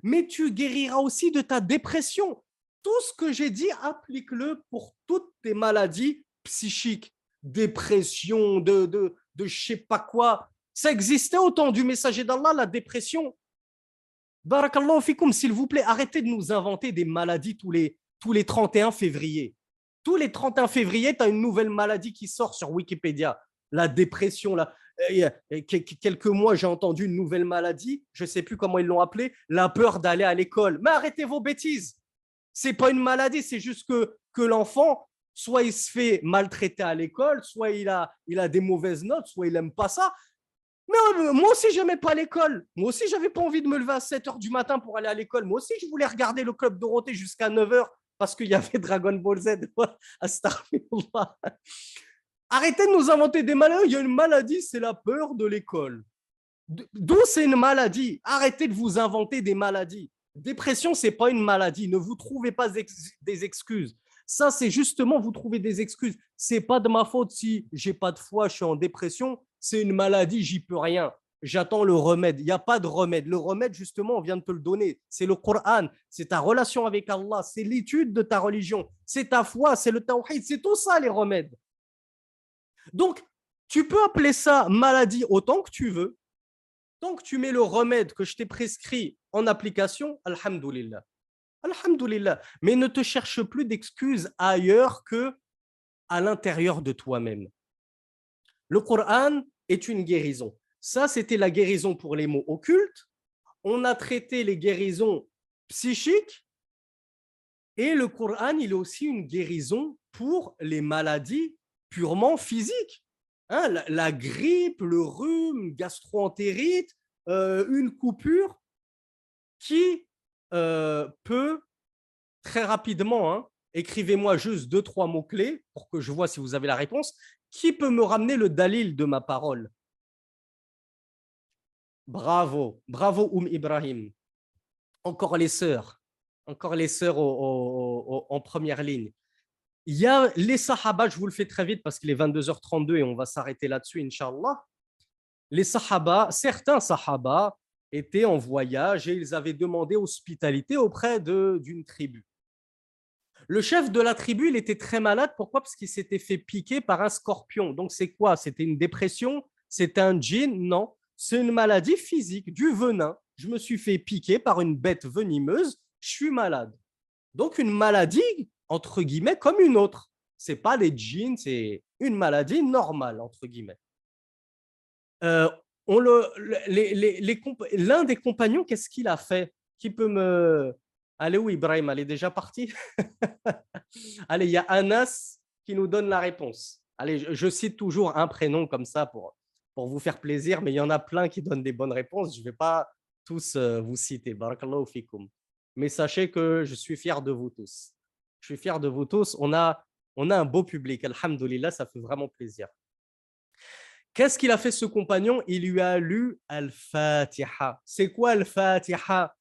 Mais tu guériras aussi de ta dépression. Tout ce que j'ai dit, applique-le pour toutes tes maladies psychiques. Dépression, de, de, de je ne sais pas quoi. Ça existait au temps du messager d'Allah, la dépression. Barakallahu fikoum, s'il vous plaît, arrêtez de nous inventer des maladies tous les, tous les trente et un février. Tous les trente et un février, tu as une nouvelle maladie qui sort sur Wikipédia. La dépression, là. Quelques mois, j'ai entendu une nouvelle maladie, je ne sais plus comment ils l'ont appelée, la peur d'aller à l'école. Mais arrêtez vos bêtises. Ce n'est pas une maladie, c'est juste que, que l'enfant, soit il se fait maltraiter à l'école, soit il a, il a des mauvaises notes, soit il n'aime pas ça. Mais moi aussi, je n'aimais pas l'école. Moi aussi, je n'avais pas envie de me lever à sept heures du matin pour aller à l'école. Moi aussi, je voulais regarder le Club Dorothée jusqu'à neuf heures parce qu'il y avait Dragon Ball Z. Astaghfirullah. Arrêtez de nous inventer des malheurs. Il y a une maladie, c'est la peur de l'école. D'où c'est une maladie. Arrêtez de vous inventer des maladies. Dépression, ce n'est pas une maladie. Ne vous trouvez pas des excuses. Ça, c'est justement, vous trouvez des excuses. Ce n'est pas de ma faute si je n'ai pas de foi, je suis en dépression. C'est une maladie, j'y peux rien. J'attends le remède. Il n'y a pas de remède. Le remède, justement, on vient de te le donner. C'est le Coran, c'est ta relation avec Allah, c'est l'étude de ta religion, c'est ta foi, c'est le tawhid, c'est tout ça les remèdes. Donc, tu peux appeler ça maladie autant que tu veux. Tant que tu mets le remède que je t'ai prescrit en application, alhamdoulilah. Alhamdoulilah. Mais ne te cherche plus d'excuses ailleurs que à l'intérieur de toi-même. Le Coran est une guérison. Ça, c'était la guérison pour les maux occultes. On a traité les guérisons psychiques. Et le Coran, il est aussi une guérison pour les maladies purement physiques. Hein, la, la grippe, le rhume, gastro-entérite, euh, une coupure qui euh, peut très rapidement, hein, écrivez-moi juste deux, trois mots-clés pour que je vois si vous avez la réponse. Qui peut me ramener le dalil de ma parole? Bravo, bravo Oum Ibrahim. Encore les sœurs, encore les sœurs au, au, au, en première ligne. Il y a les sahaba, je vous le fais très vite parce qu'il est vingt-deux heures trente-deux et on va s'arrêter là-dessus, Inch'Allah. Les sahaba, certains sahaba étaient en voyage et ils avaient demandé hospitalité auprès de, d'une tribu. Le chef de la tribu, il était très malade. Pourquoi ? Parce qu'il s'était fait piquer par un scorpion. Donc, c'est quoi ? C'était une dépression ? C'était un djinn ? Non. C'est une maladie physique, du venin. Je me suis fait piquer par une bête venimeuse. Je suis malade. Donc, une maladie, entre guillemets, comme une autre. Ce n'est pas les djinns, c'est une maladie normale, entre guillemets. Euh, on le, les, les, les comp- L'un des compagnons, qu'est-ce qu'il a fait ? Qui peut me... Allez où Ibrahim, elle est déjà partie. Allez, il y a Anas qui nous donne la réponse. Allez, je, je cite toujours un prénom comme ça pour, pour vous faire plaisir, mais il y en a plein qui donnent des bonnes réponses. Je ne vais pas tous euh, vous citer. Barakallahu fikoum. Mais sachez que je suis fier de vous tous. Je suis fier de vous tous. On a, on a un beau public. Alhamdoulilah, ça fait vraiment plaisir. Qu'est-ce qu'il a fait ce compagnon ? Il lui a lu Al-Fatiha. C'est quoi Al-Fatiha ?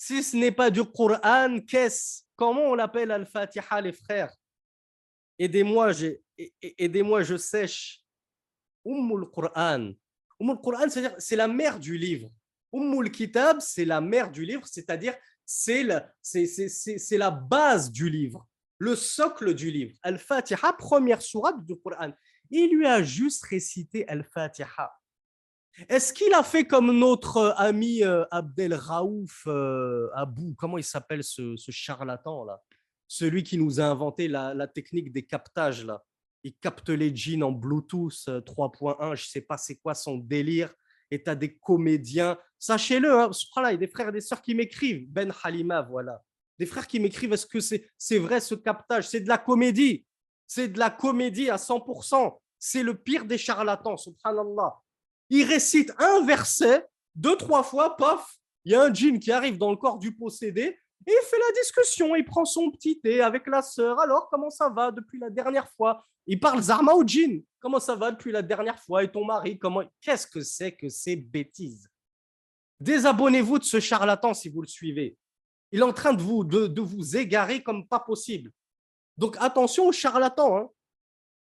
Si ce n'est pas du Coran, qu'est-ce ? Comment on l'appelle Al-Fatiha, les frères? Aidez-moi, aidez-moi, je sèche. Ummul Qur'an. Ummul Qur'an, c'est-à-dire c'est la mère du livre. Ummul Kitab, c'est la mère du livre, c'est-à-dire c'est la, c'est, c'est, c'est, c'est la base du livre, le socle du livre. Al-Fatiha, première sourate du Qur'an. Il lui a juste récité Al-Fatiha. Est-ce qu'il a fait comme notre ami euh, Abdelraouf euh, Abou, comment il s'appelle ce, ce charlatan là, celui qui nous a inventé la, la technique des captages là. Il capte les djinns en Bluetooth trois point un, je ne sais pas c'est quoi son délire, et tu as des comédiens, sachez-le, hein, voilà, il y a des frères et des sœurs qui m'écrivent, Ben Halima, voilà, des frères qui m'écrivent, est-ce que c'est, c'est vrai ce captage? C'est de la comédie, c'est de la comédie à cent pour cent, c'est le pire des charlatans, subhanallah. Il récite un verset, deux, trois fois, paf, il y a un djinn qui arrive dans le corps du possédé et il fait la discussion, il prend son petit thé avec la sœur, alors comment ça va depuis la dernière fois? Il parle Zarma au djinn, comment ça va depuis la dernière fois? Et ton mari, comment? Qu'est-ce que c'est que ces bêtises? Désabonnez-vous de ce charlatan si vous le suivez. Il est en train de vous, de, de vous égarer comme pas possible. Donc attention aux charlatans, hein,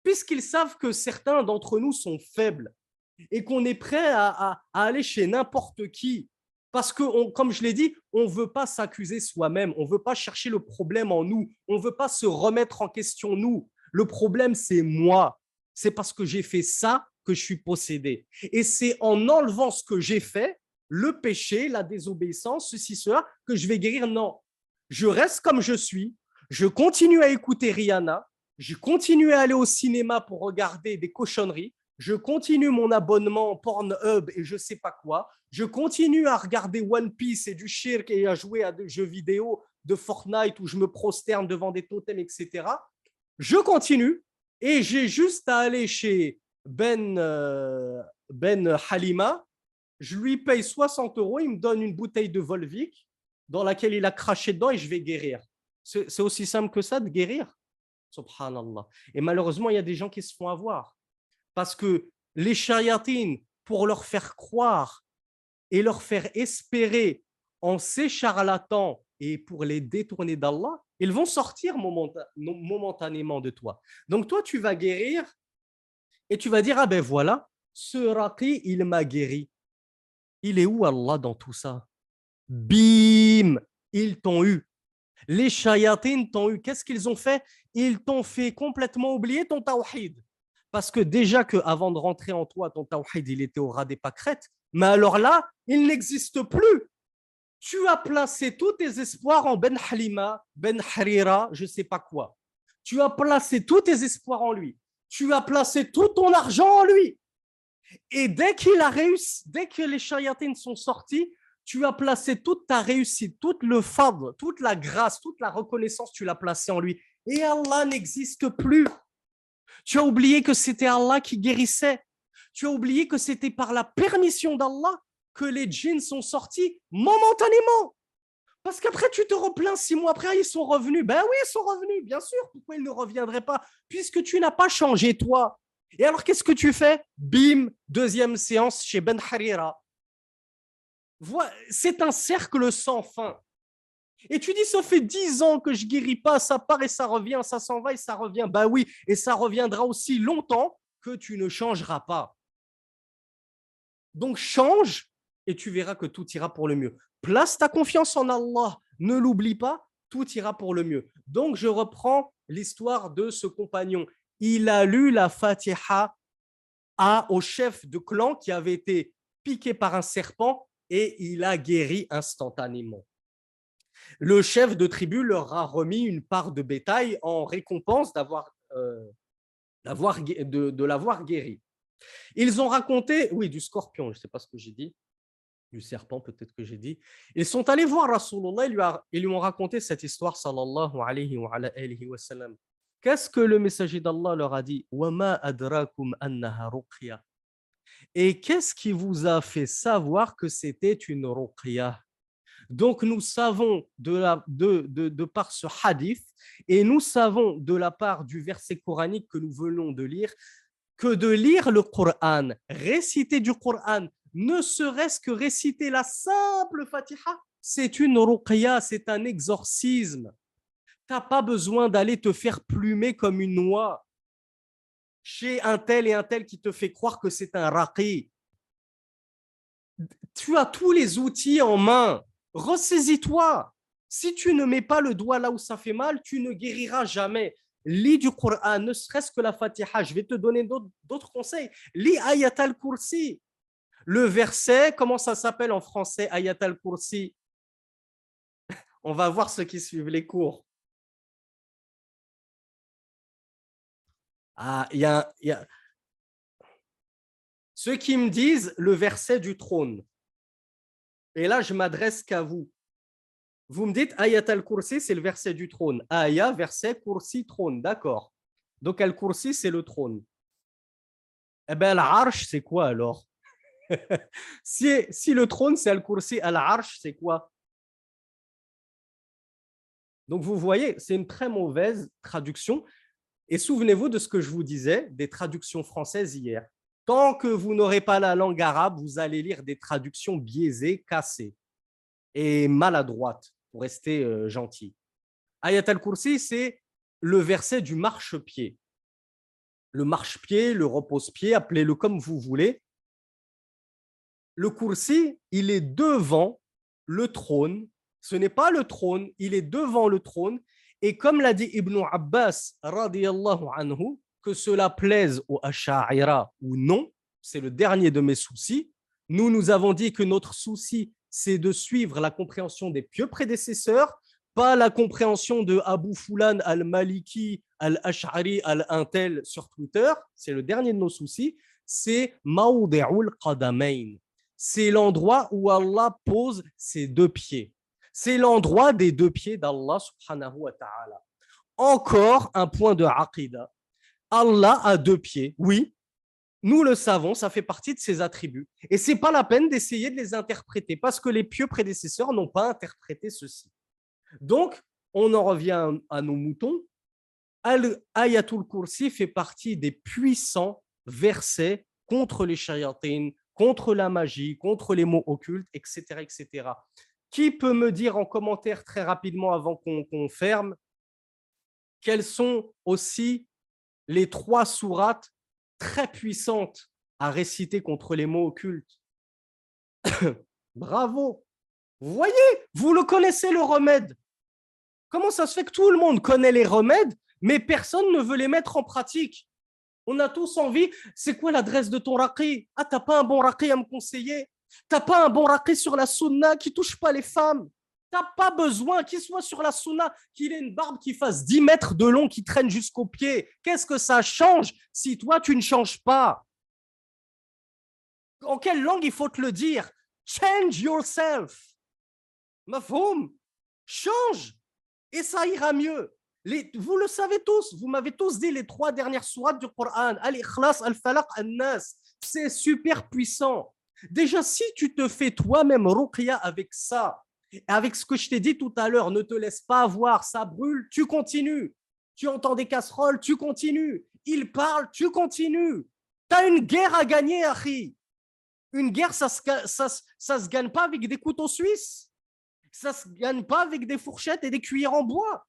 puisqu'ils savent que certains d'entre nous sont faibles, et qu'on est prêt à, à, à aller chez n'importe qui. Parce que, on, comme je l'ai dit, on ne veut pas s'accuser soi-même, on ne veut pas chercher le problème en nous, on ne veut pas se remettre en question nous. Le problème, c'est moi. C'est parce que j'ai fait ça que je suis possédé. Et c'est en enlevant ce que j'ai fait, le péché, la désobéissance, ceci, cela, que je vais guérir. Non, je reste comme je suis, je continue à écouter Rihanna, je continue à aller au cinéma pour regarder des cochonneries, je continue mon abonnement Pornhub et je sais pas quoi. Je continue à regarder One Piece et du shirk et à jouer à des jeux vidéo de Fortnite où je me prosterne devant des totems, et cetera. Je continue et j'ai juste à aller chez Ben, euh, Ben Halima. Je lui paye soixante euros, il me donne une bouteille de Volvic dans laquelle il a craché dedans et je vais guérir. C'est, c'est aussi simple que ça de guérir. Subhanallah. Et malheureusement, il y a des gens qui se font avoir. Parce que les chayatines, pour leur faire croire et leur faire espérer en ces charlatans et pour les détourner d'Allah, ils vont sortir momenta- momentanément de toi. Donc toi, tu vas guérir et tu vas dire, ah ben voilà, ce raqi, il m'a guéri. Il est où Allah dans tout ça? Bim, ils t'ont eu. Les chayatines t'ont eu. Qu'est-ce qu'ils ont fait? Ils t'ont fait complètement oublier ton tawhid. Parce que déjà qu'avant de rentrer en toi, ton tawhid, il était au ras des pâquerettes. Mais alors là, il n'existe plus. Tu as placé tous tes espoirs en Ben Halima, Ben Harira, je ne sais pas quoi. Tu as placé tous tes espoirs en lui. Tu as placé tout ton argent en lui. Et dès qu'il a réussi, dès que les chayatines sont sortis, tu as placé toute ta réussite, tout le fadl, toute la grâce, toute la reconnaissance, tu l'as placée en lui. Et Allah n'existe plus. Tu as oublié que c'était Allah qui guérissait. Tu as oublié que c'était par la permission d'Allah que les djinns sont sortis momentanément. Parce qu'après, tu te replains six mois après, ils sont revenus. Ben oui, ils sont revenus, bien sûr. Pourquoi ils ne reviendraient pas? Puisque tu n'as pas changé, toi. Et alors, qu'est-ce que tu fais? Bim, deuxième séance chez Ben Harira. C'est un cercle sans fin. Et tu dis, ça fait dix ans que je ne guéris pas, ça part et ça revient, ça s'en va et ça revient. Ben oui, et ça reviendra aussi longtemps que tu ne changeras pas. Donc change et tu verras que tout ira pour le mieux. Place ta confiance en Allah, ne l'oublie pas, tout ira pour le mieux. Donc je reprends l'histoire de ce compagnon. Il a lu la Fatiha à, au chef de clan qui avait été piqué par un serpent et il a guéri instantanément. Le chef de tribu leur a remis une part de bétail en récompense d'avoir, euh, d'avoir, de, de l'avoir guéri. Ils ont raconté, oui, du scorpion, je ne sais pas ce que j'ai dit, du serpent peut-être que j'ai dit. Ils sont allés voir Rasulullah, ils lui, a, ils lui ont raconté cette histoire, sallallahu alayhi wa alayhi wa sallam. Qu'est-ce que le messager d'Allah leur a dit? Wa ma adrakum annaha ruqya. Et qu'est-ce qui vous a fait savoir que c'était une ruqya? Donc, nous savons de, la, de, de, de par ce hadith et nous savons de la part du verset coranique que nous venons de lire que de lire le Coran, réciter du Coran, ne serait-ce que réciter la simple Fatiha, c'est une ruqya, c'est un exorcisme. Tu n'as pas besoin d'aller te faire plumer comme une noix chez un tel et un tel qui te fait croire que c'est un raqi. Tu as tous les outils en main. Ressaisis-toi. Si tu ne mets pas le doigt là où ça fait mal, tu ne guériras jamais. Lis du Coran, ne serait-ce que la Fatiha. Je vais te donner d'autres, d'autres conseils. Lis Ayat al-Kursi. Le verset, comment ça s'appelle en français, Ayat al-Kursi? On va voir ceux qui suivent les cours. Ah, il y a, y a... Ceux qui me disent le verset du trône. Et là, je m'adresse qu'à vous. Vous me dites Ayat al-Kursi, c'est le verset du trône. Ayat, verset, Kursi, trône. D'accord. Donc, al-Kursi, c'est le trône. Eh bien, al-Arsh, c'est quoi alors? si, si le trône, c'est al-Kursi, al-Arsh, c'est quoi? Donc, vous voyez, c'est une très mauvaise traduction. Et souvenez-vous de ce que je vous disais des traductions françaises hier. Tant que vous n'aurez pas la langue arabe, vous allez lire des traductions biaisées, cassées et maladroites, pour rester euh, gentil. Ayat al-Kursi, c'est le verset du marche-pied. Le marche-pied, le repose-pied, appelez-le comme vous voulez. Le Kursi, il est devant le trône. Ce n'est pas le trône, il est devant le trône. Et comme l'a dit Ibn Abbas, radiyallahu anhu, que cela plaise aux Asha'ira ou non, c'est le dernier de mes soucis. Nous, nous avons dit que notre souci, c'est de suivre la compréhension des pieux prédécesseurs, pas la compréhension de Abu Fulan al-Maliki, al-Ash'ari, al-Intel sur Twitter. C'est le dernier de nos soucis. C'est Mawdi'ul Qadamayn. C'est l'endroit où Allah pose ses deux pieds. C'est l'endroit des deux pieds d'Allah subhanahu wa ta'ala. Encore un point de aqidah. Allah a deux pieds, oui, nous le savons, ça fait partie de ses attributs. Et ce n'est pas la peine d'essayer de les interpréter parce que les pieux prédécesseurs n'ont pas interprété ceci. Donc, on en revient à nos moutons. Ayatul Kursi fait partie des puissants versets contre les shayatin, contre la magie, contre les mots occultes, et cetera, et cetera. Qui peut me dire en commentaire très rapidement avant qu'on, qu'on ferme, quelles sont aussi les trois sourates très puissantes à réciter contre les mots occultes? Bravo! Vous voyez, vous le connaissez le remède. Comment ça se fait que tout le monde connaît les remèdes, mais personne ne veut les mettre en pratique? On a tous envie, c'est quoi l'adresse de ton raqi? Ah, t'as pas un bon raqi à me conseiller? T'as pas un bon raqi sur la sunna qui touche pas les femmes? T'as pas besoin qu'il soit sur la sunna, qu'il ait une barbe qui fasse dix mètres de long, qui traîne jusqu'aux pieds. Qu'est-ce que ça change si toi tu ne changes pas? En quelle langue il faut te le dire? Change yourself. Mafhoum, change et ça ira mieux. Les, vous le savez tous, vous m'avez tous dit les trois dernières sourates du Coran, Al-Ikhlas, Al-Falaq, Al-Nas. C'est super puissant. Déjà, si tu te fais toi-même ruqya avec ça, avec ce que je t'ai dit tout à l'heure, ne te laisse pas avoir, ça brûle, tu continues. Tu entends des casseroles, tu continues. Il parle, tu continues. Tu as une guerre à gagner, Akhi. Une guerre, ça ne ça, ça se gagne pas avec des couteaux suisses. Ça ne se gagne pas avec des fourchettes et des cuillères en bois.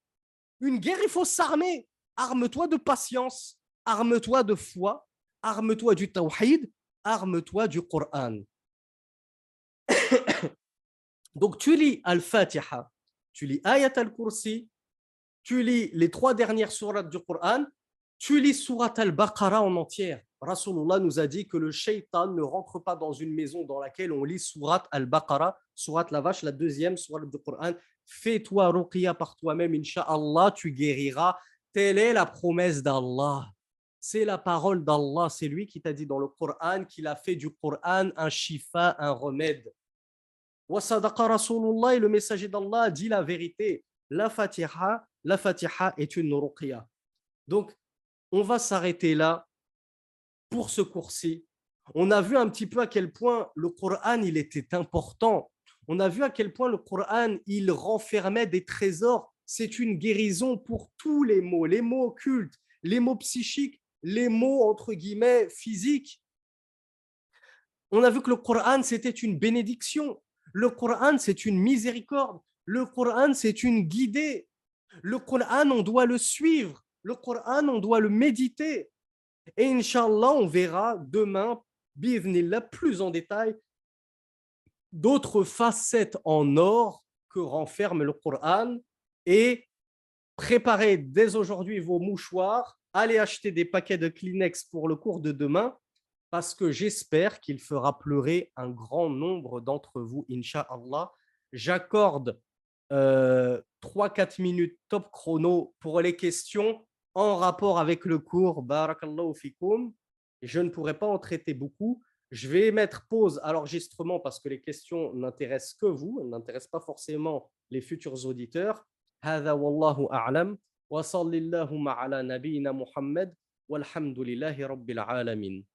Une guerre, il faut s'armer. Arme-toi de patience, arme-toi de foi, arme-toi du tawhid, arme-toi du Coran. Donc, tu lis Al-Fatiha, tu lis Ayat al-Kursi, tu lis les trois dernières sourates du Coran, tu lis Sourate al-Baqarah en entière. Rasulullah nous a dit que le shaitan ne rentre pas dans une maison dans laquelle on lit Sourate al-Baqarah, Sourate la vache, la deuxième sourate du Coran. Fais-toi ruqya par toi-même, Inch'Allah, tu guériras. Telle est la promesse d'Allah. C'est la parole d'Allah. C'est lui qui t'a dit dans le Coran qu'il a fait du Coran un shifa, un remède. Wa sadaqa Rasulullah, et le messager d'Allah dit la vérité. La Fatiha, la Fatiha est une ruqya. Donc, on va s'arrêter là pour ce cours-ci. On a vu un petit peu à quel point le Coran il était important. On a vu à quel point le Coran il renfermait des trésors. C'est une guérison pour tous les maux, les maux occultes, les maux psychiques, les maux entre guillemets physiques. On a vu que le Coran c'était une bénédiction. Le Coran, c'est une miséricorde. Le Coran, c'est une guidée. Le Coran, on doit le suivre. Le Coran, on doit le méditer. Et Inch'Allah, on verra demain, bi'idhnillah, plus en détail, d'autres facettes en or que renferme le Coran. Et préparez dès aujourd'hui vos mouchoirs. Allez acheter des paquets de Kleenex pour le cours de demain, parce que j'espère qu'il fera pleurer un grand nombre d'entre vous, Inch'Allah. J'accorde euh, trois à quatre minutes top chrono pour les questions en rapport avec le cours. Barakallahu fikoum. Je ne pourrai pas en traiter beaucoup. Je vais mettre pause à l'enregistrement parce que les questions n'intéressent que vous, n'intéressent pas forcément les futurs auditeurs. هذا والله أعلم وصلى الله على نبينا محمد والحمد لله رب العالمين.